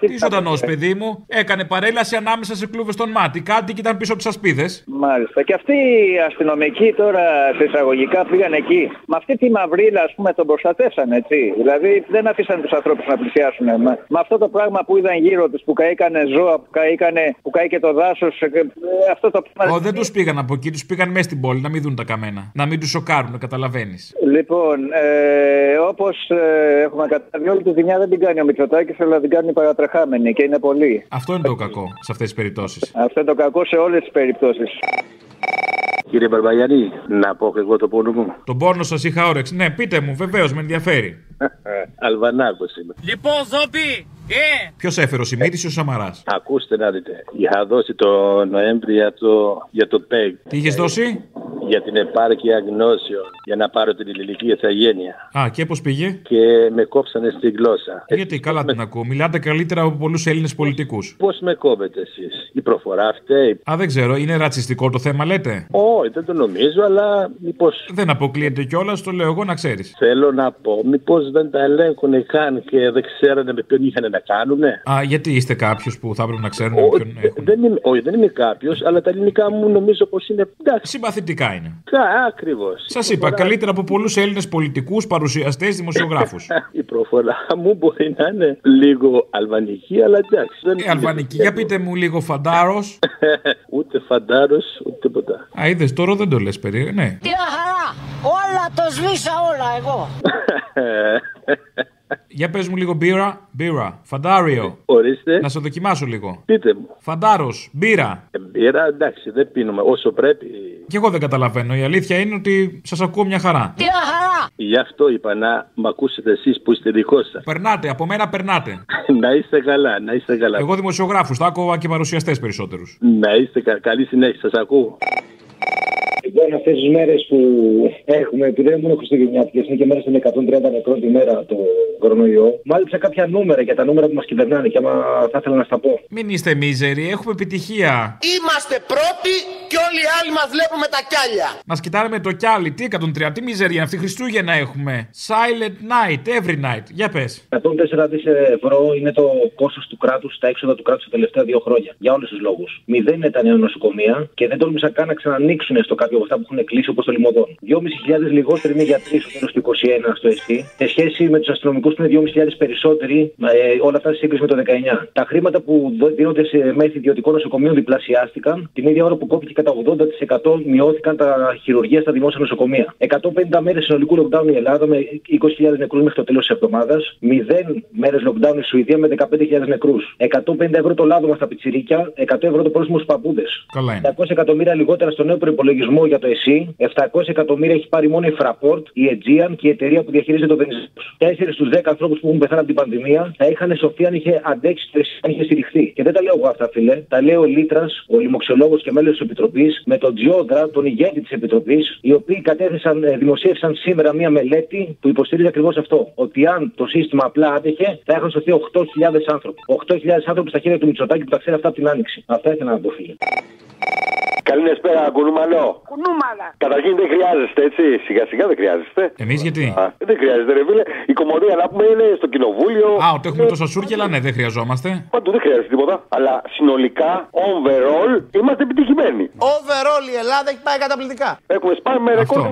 Τι ζωντανός, παιδί μου, έκανε παρέλαση ανάμεσα σε κλούβες των Μάτι. Κάτι και ήταν πίσω από τις ασπίδες. Μάλιστα. Και αυτοί οι αστυνομικοί τώρα σε εισαγωγικά πήγαν εκεί. Με αυτή τη μαυρίλα, ας πούμε, τον προστατεύσαν, έτσι. Δηλαδή δεν αφήσαν τους ανθρώπους να πλησιάσουν. Με αυτό το πράγμα που είδαν γύρω τους, που καήκανε ζώα, που καήκε το δάσος. Αυτό το πράγμα. Δεν τους πήγαν από εκεί, τους πήγαν μέσα στην πόλη να μην δουν τα καμένα. Να μην τους σοκάρουν, καταλαβαίνεις. Λοιπόν, όπως. Έχουμε καταλάβει όλη τη ζημιά δεν την κάνει ο Μητσοτάκης, αλλά την κάνει παρατρεχάμενη και είναι πολύ. Αυτό είναι το κακό σε αυτές τις περιπτώσεις. Αυτό είναι το κακό σε όλες τις περιπτώσεις. Κύριε Μπαρμπαγιάννη, να πω και εγώ το πόνο μου. Τον πόνο σας είχα όρεξη. Ναι, πείτε μου, βεβαίως, με ενδιαφέρει. Αλβανάκος είμαι. Λοιπόν, Ζόμπι! Ποιος έφερε, ο Σιμίτης ή ο Σαμαράς? Ακούστε να δείτε. Είχα δώσει το Νοέμβρη για το ΠΕΚ. Τι είχες δώσει? Για την επάρκεια γνώσεων. Για να πάρω την ελληνική ηθαγένεια. Και πώς πήγε? Και με κόψανε στη γλώσσα. Γιατί καλά την ακούω. Μιλάτε καλύτερα από πολλούς Έλληνες πολιτικούς. Πώς με κόβετε εσείς? Η προφορά φταίει. Δεν ξέρω. Είναι ρατσιστικό το θέμα, λέτε? Όχι, δεν το νομίζω, αλλά μήπως. Δεν αποκλείεται κιόλας, το λέω εγώ να ξέρεις. Θέλω να πω, μήπως δεν τα ελέγχουνε καν και δεν ξέρανε με ποιον είχαν να κάνουνε. Γιατί είστε κάποιος που θα έπρεπε να ξέρουν ποιον έχουν? Δεν είμαι κάποιος, αλλά τα ελληνικά μου νομίζω πως είναι εντάξει. Συμπαθητικά είναι. Ακριβώς. Σας είπα, καλύτερα από πολλούς Έλληνες πολιτικούς, παρουσιαστές, δημοσιογράφους. Η προφορά μου μπορεί να είναι λίγο αλβανική, αλλά εντάξει. Αλβανική, για πείτε μου λίγο φαντάρος. Ούτε φαντάρος, ούτε ποτά. Είδες, τώρα δεν το λες περί. Ναι. Μια χαρά! Όλα, το σβήσα όλα εγώ. Για πες μου λίγο μπύρα. Μπύρα. Φαντάριο. Ορίστε. Να σε δοκιμάσω λίγο. Πείτε μου. Φαντάρος. Μπύρα. Μπύρα, εντάξει, δεν πίνουμε όσο πρέπει. Κι εγώ δεν καταλαβαίνω. Η αλήθεια είναι ότι σας ακούω μια χαρά. Μια χαρά! Γι' αυτό είπα να μ' ακούσετε εσείς που είστε δικό σας. Περνάτε, από μένα περνάτε. Να είστε καλά, να είστε καλά. Εγώ δημοσιογράφους, τα άκουγα και παρουσιαστές περισσότερους. Να είστε καλά. Καλή συνέχεια, σας ακούω. Λοιπόν, αυτές τις μέρες που έχουμε, επειδή δεν είναι χριστουγεννιάτικες, είναι και μέρες των 130 νεκρών τη μέρα το κορονοϊό, μάλιστα κάποια νούμερα για τα νούμερα που μας κυβερνάνε και άμα θα ήθελα να στα πω. Μην είστε μίζεροι, έχουμε επιτυχία. Είμαστε πρώτοι και όλοι οι άλλοι μας βλέπουμε τα κιάλια. Μας κοιτάνε με το κιάλι, τι 130, τι μίζερια, αυτή Χριστούγεννα έχουμε. Silent night, every night, για πες. 104 δις ευρώ είναι το κόστος του κράτους, τα έξοδα του κράτους τα τελευταία 2 χρόνια. Για όλους τους λόγους. 0 ήταν νοσοκομεία και δεν τόλμησαν καν να ξανανοίξουν στο κάποιο από αυτά που έχουν κλείσει όπως το Λιμωδόν. 2.500 λιγότεροι είναι γιατροί στο τέλος του 2021 στο ΕΣΥ, σε σχέση με τους αστυνομικούς που είναι 2.500 περισσότεροι, όλα αυτά σε σύγκριση με το 19. Τα χρήματα που δίνονται σε μέθη ιδιωτικών νοσοκομείων διπλασιάστηκαν, την ίδια ώρα που κόπηκε κατά 80% μειώθηκαν τα χειρουργεία στα δημόσια νοσοκομεία. 150 μέρες συνολικού lockdown η Ελλάδα με 20.000 νεκρούς μέχρι το τέλος της εβδομάδας, 0 μέρες lockdown η Σουηδία με 15.000 νεκρούς. 150 ευρώ το λάδωμα στα πιτσιρίκια, 100 ευρώ το πρόστιμο στους παππούδες. 200 εκατομμύρια λιγότερα στο νέο προϋπολογισμό για το ΕΣΥ, 700 εκατομμύρια έχει πάρει μόνο η Fraport, η Aegean και η εταιρεία που διαχειρίζεται το Βενιζέλο. 4 στους 10 ανθρώπους που έχουν πεθάνει από την πανδημία θα είχαν σωθεί αν είχε αντέξει το ΕΣΥ, αν είχε στηριχθεί. Και δεν τα λέω εγώ αυτά, φίλε. Τα λέει ο Λίτρας, ο λοιμοξιολόγος και μέλος της Επιτροπής, με τον Τζιόδρα, τον ηγέτη της Επιτροπής, οι οποίοι δημοσίευσαν σήμερα μία μελέτη που υποστηρίζει ακριβώς αυτό. Ότι αν το σύστημα απλά άντεχε, θα είχαν σωθεί 8.000 άνθρωποι. 8.000 άνθρωποι στα χέρια του Μητσοτάκη που τα ξέρει αυτά από την Άνοιξη. Αυτά ήθελα να το φίλε. Καλησπέρα, κουνούμαλο. Κουνούμαλα. Καταρχήν δεν χρειάζεστε, έτσι. Σιγά σιγά δεν χρειάζεστε. Εμείς γιατί? Δεν χρειάζεται, ρε φίλε. Η κομμωδία να πούμε είναι στο κοινοβούλιο. Α, ότι έχουμε τόσα σούρκελα, ναι, δεν χρειαζόμαστε. Πάντως δεν χρειάζεται τίποτα. Αλλά συνολικά, overall, είμαστε επιτυχημένοι. Overall η Ελλάδα έχει πάει καταπληκτικά. Έχουμε σπάει με ρεκόρ.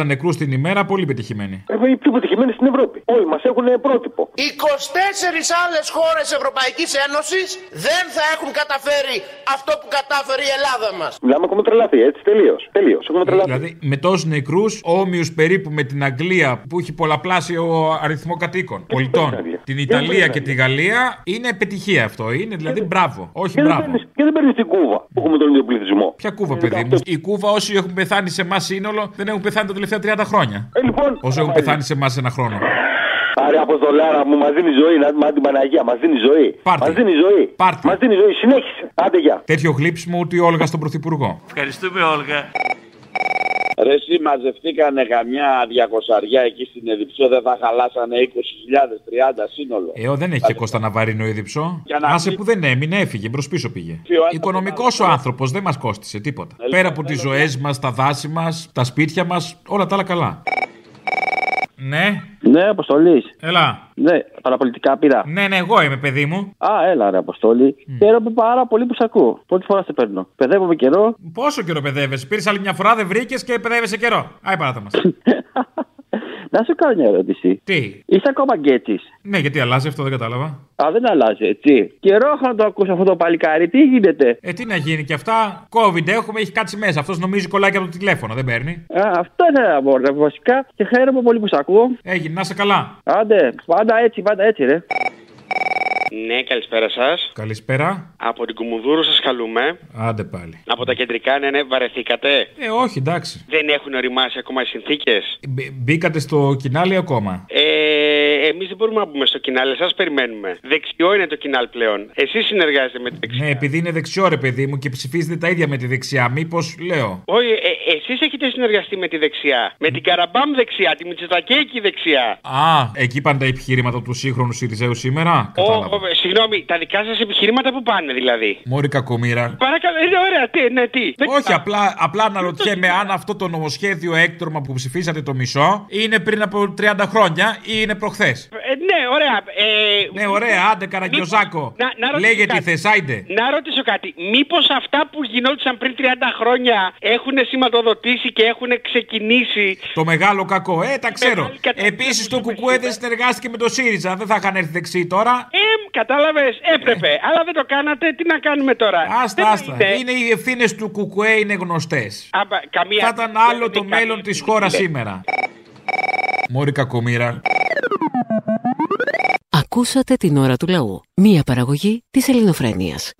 130 νεκρούς την ημέρα, πολύ πετυχημένοι. Οι πιο πετυχημένοι στην Ευρώπη. Όλοι μας έχουν πρότυπο. 24 άλλες χώρες Ευρωπαϊκής Ένωσης δεν θα έχουν καταφέρει αυτό που κατάφερε η Ελλάδα μας. Μιλάμε ακόμα τρελαθεί, έτσι, τελείως. Δηλαδή, με τόσους νεκρούς, όμοιους περίπου με την Αγγλία που έχει πολλαπλάσιο αριθμό κατοίκων, πολιτών, την Ιταλία και τη Γαλλία, είναι επιτυχία αυτό. Είναι δηλαδή μπράβο. Όχι μπράβο. Και δεν παίρνει την Κούβα που έχουμε τον ίδιο πληθυσμό. Ποια Κούβα, παιδί μου? Η Κούβα, όσοι έχουν πεθάνει σε εμάς σύνολο, δεν έχουν πεθάνει τα τελευταία 30 χρόνια. Όσοι έχουν πεθάνει σε εμάς ένα χρόνο. Άρα, Αποστολάρα μου, μας δίνει ζωή, να την Παναγία, μας δίνει ζωή. Μας δίνει ζωή, συνέχισε. Άντε, γεια. Τέτοιο γλύψιμο ούτε η Όλγα στον Πρωθυπουργό. Ευχαριστούμε, Όλγα. Ρε εσύ, μαζευτήκανε καμιά 200 εκεί στην Εδιψό, δεν θα χαλάσανε 20.000, 30 σύνολο. Δεν έχει και Κώστα Ναβαρίνο η Εδιψό. Άσε που δεν έμεινε, έφυγε, μπρος πίσω πήγε. Οικονομικός ο άνθρωπος, δεν μας κόστησε τίποτα. Πέρα από τις ζωές μας, τα δάση μας, τα σπίτια μας, όλα τα άλλα καλά. Ναι. Ναι, Αποστολή. Έλα. Ναι, παραπολιτικά πήρα. Ναι, εγώ είμαι, παιδί μου. Α, έλα, ρε Αποστολή. Χαίρομαι πάρα πολύ που σ' ακούω. Πρώτη φορά σε παίρνω. Παιδεύομαι καιρό. Πόσο καιρό παιδεύεσαι? Πήρες άλλη μια φορά, δεν βρήκες και παιδεύεσαι καιρό. Άι, παράτα μας. Να σου κάνω μια ερώτηση. Τι? Είσαι ακόμα γκέτσις? Ναι, γιατί αλλάζει αυτό, δεν κατάλαβα. Α, δεν αλλάζει, έτσι. Καιρό είχα να το ακούσω αυτό το παλικάρι, τι γίνεται? Τι να γίνει και αυτά. COVID έχουμε, έχει κάτσει μέσα. Αυτό νομίζω κολλάει και από το τηλέφωνο, δεν παίρνει. Α, αυτό είναι ένα μόρτα, βασικά. Και χαίρομαι πολύ που σ' ακούω. Έγινε, να είσαι καλά. Άντε, πάντα έτσι, ρε. Ναι, καλησπέρα σας. Καλησπέρα. Από την Κουμουνδούρου σας καλούμε. Άντε πάλι. Από τα κεντρικά, ναι, βαρεθήκατε. Όχι, εντάξει. Δεν έχουν οριμάσει ακόμα οι συνθήκες. Μπήκατε στο κοινάλι ακόμα. Εμείς δεν μπορούμε να μπούμε στο κοινάλι, σας περιμένουμε. Δεξιό είναι το κοινάλι πλέον. Εσείς συνεργάζεστε με τη δεξιά. Ναι, επειδή είναι δεξιό, ρε παιδί μου, και ψηφίζετε τα ίδια με τη δεξιά. Μήπως λέω. Όχι, εσείς έχετε συνεργαστεί με τη δεξιά. Με την Καραμπάμ δεξιά, τη Μητσοτακέικη δεξιά. Α, εκεί πάνε τα επιχειρήματα του σύγχρονου ΣΥΡΙΖΑ σήμερα. Κατάλαβα. Συγγνώμη, τα δικά σας επιχειρήματα που πάνε δηλαδή? Μόρι κακομοίρα. Παρακαλώ, ωραία, τι. Όχι, απλά αναρωτιέμαι αν αυτό το νομοσχέδιο έκτρωμα που ψηφίσατε το μισό είναι πριν από 30 χρόνια ή είναι προχθές. Ναι, ωραία. Ναι, ωραία, άντε Καραγκιοζάκο. Λέγεται Θεσάιντε. Να ρωτήσω κάτι. Μήπως αυτά που γινόντουσαν πριν 30 χρόνια έχουν σηματοδοτήσει και έχουν ξεκινήσει. Το μεγάλο κακό, τα ξέρω. Επίσης το Κουκουέ δεν συνεργάστηκε με το ΣΥΡΙΖΑ, δεν θα είχαν έρθει δεξί τώρα. Κατάλαβες, έπρεπε. Αλλά δεν το κάνατε, τι να κάνουμε τώρα. Άστα. Είναι οι ευθύνες του Κουκουέ, είναι γνωστές. Θα ήταν άλλο το μέλλον της χώρας σήμερα. Μόρι κακομοίρα. Ακούσατε την ώρα του λαού. Μία παραγωγή της ελληνοφρένειας.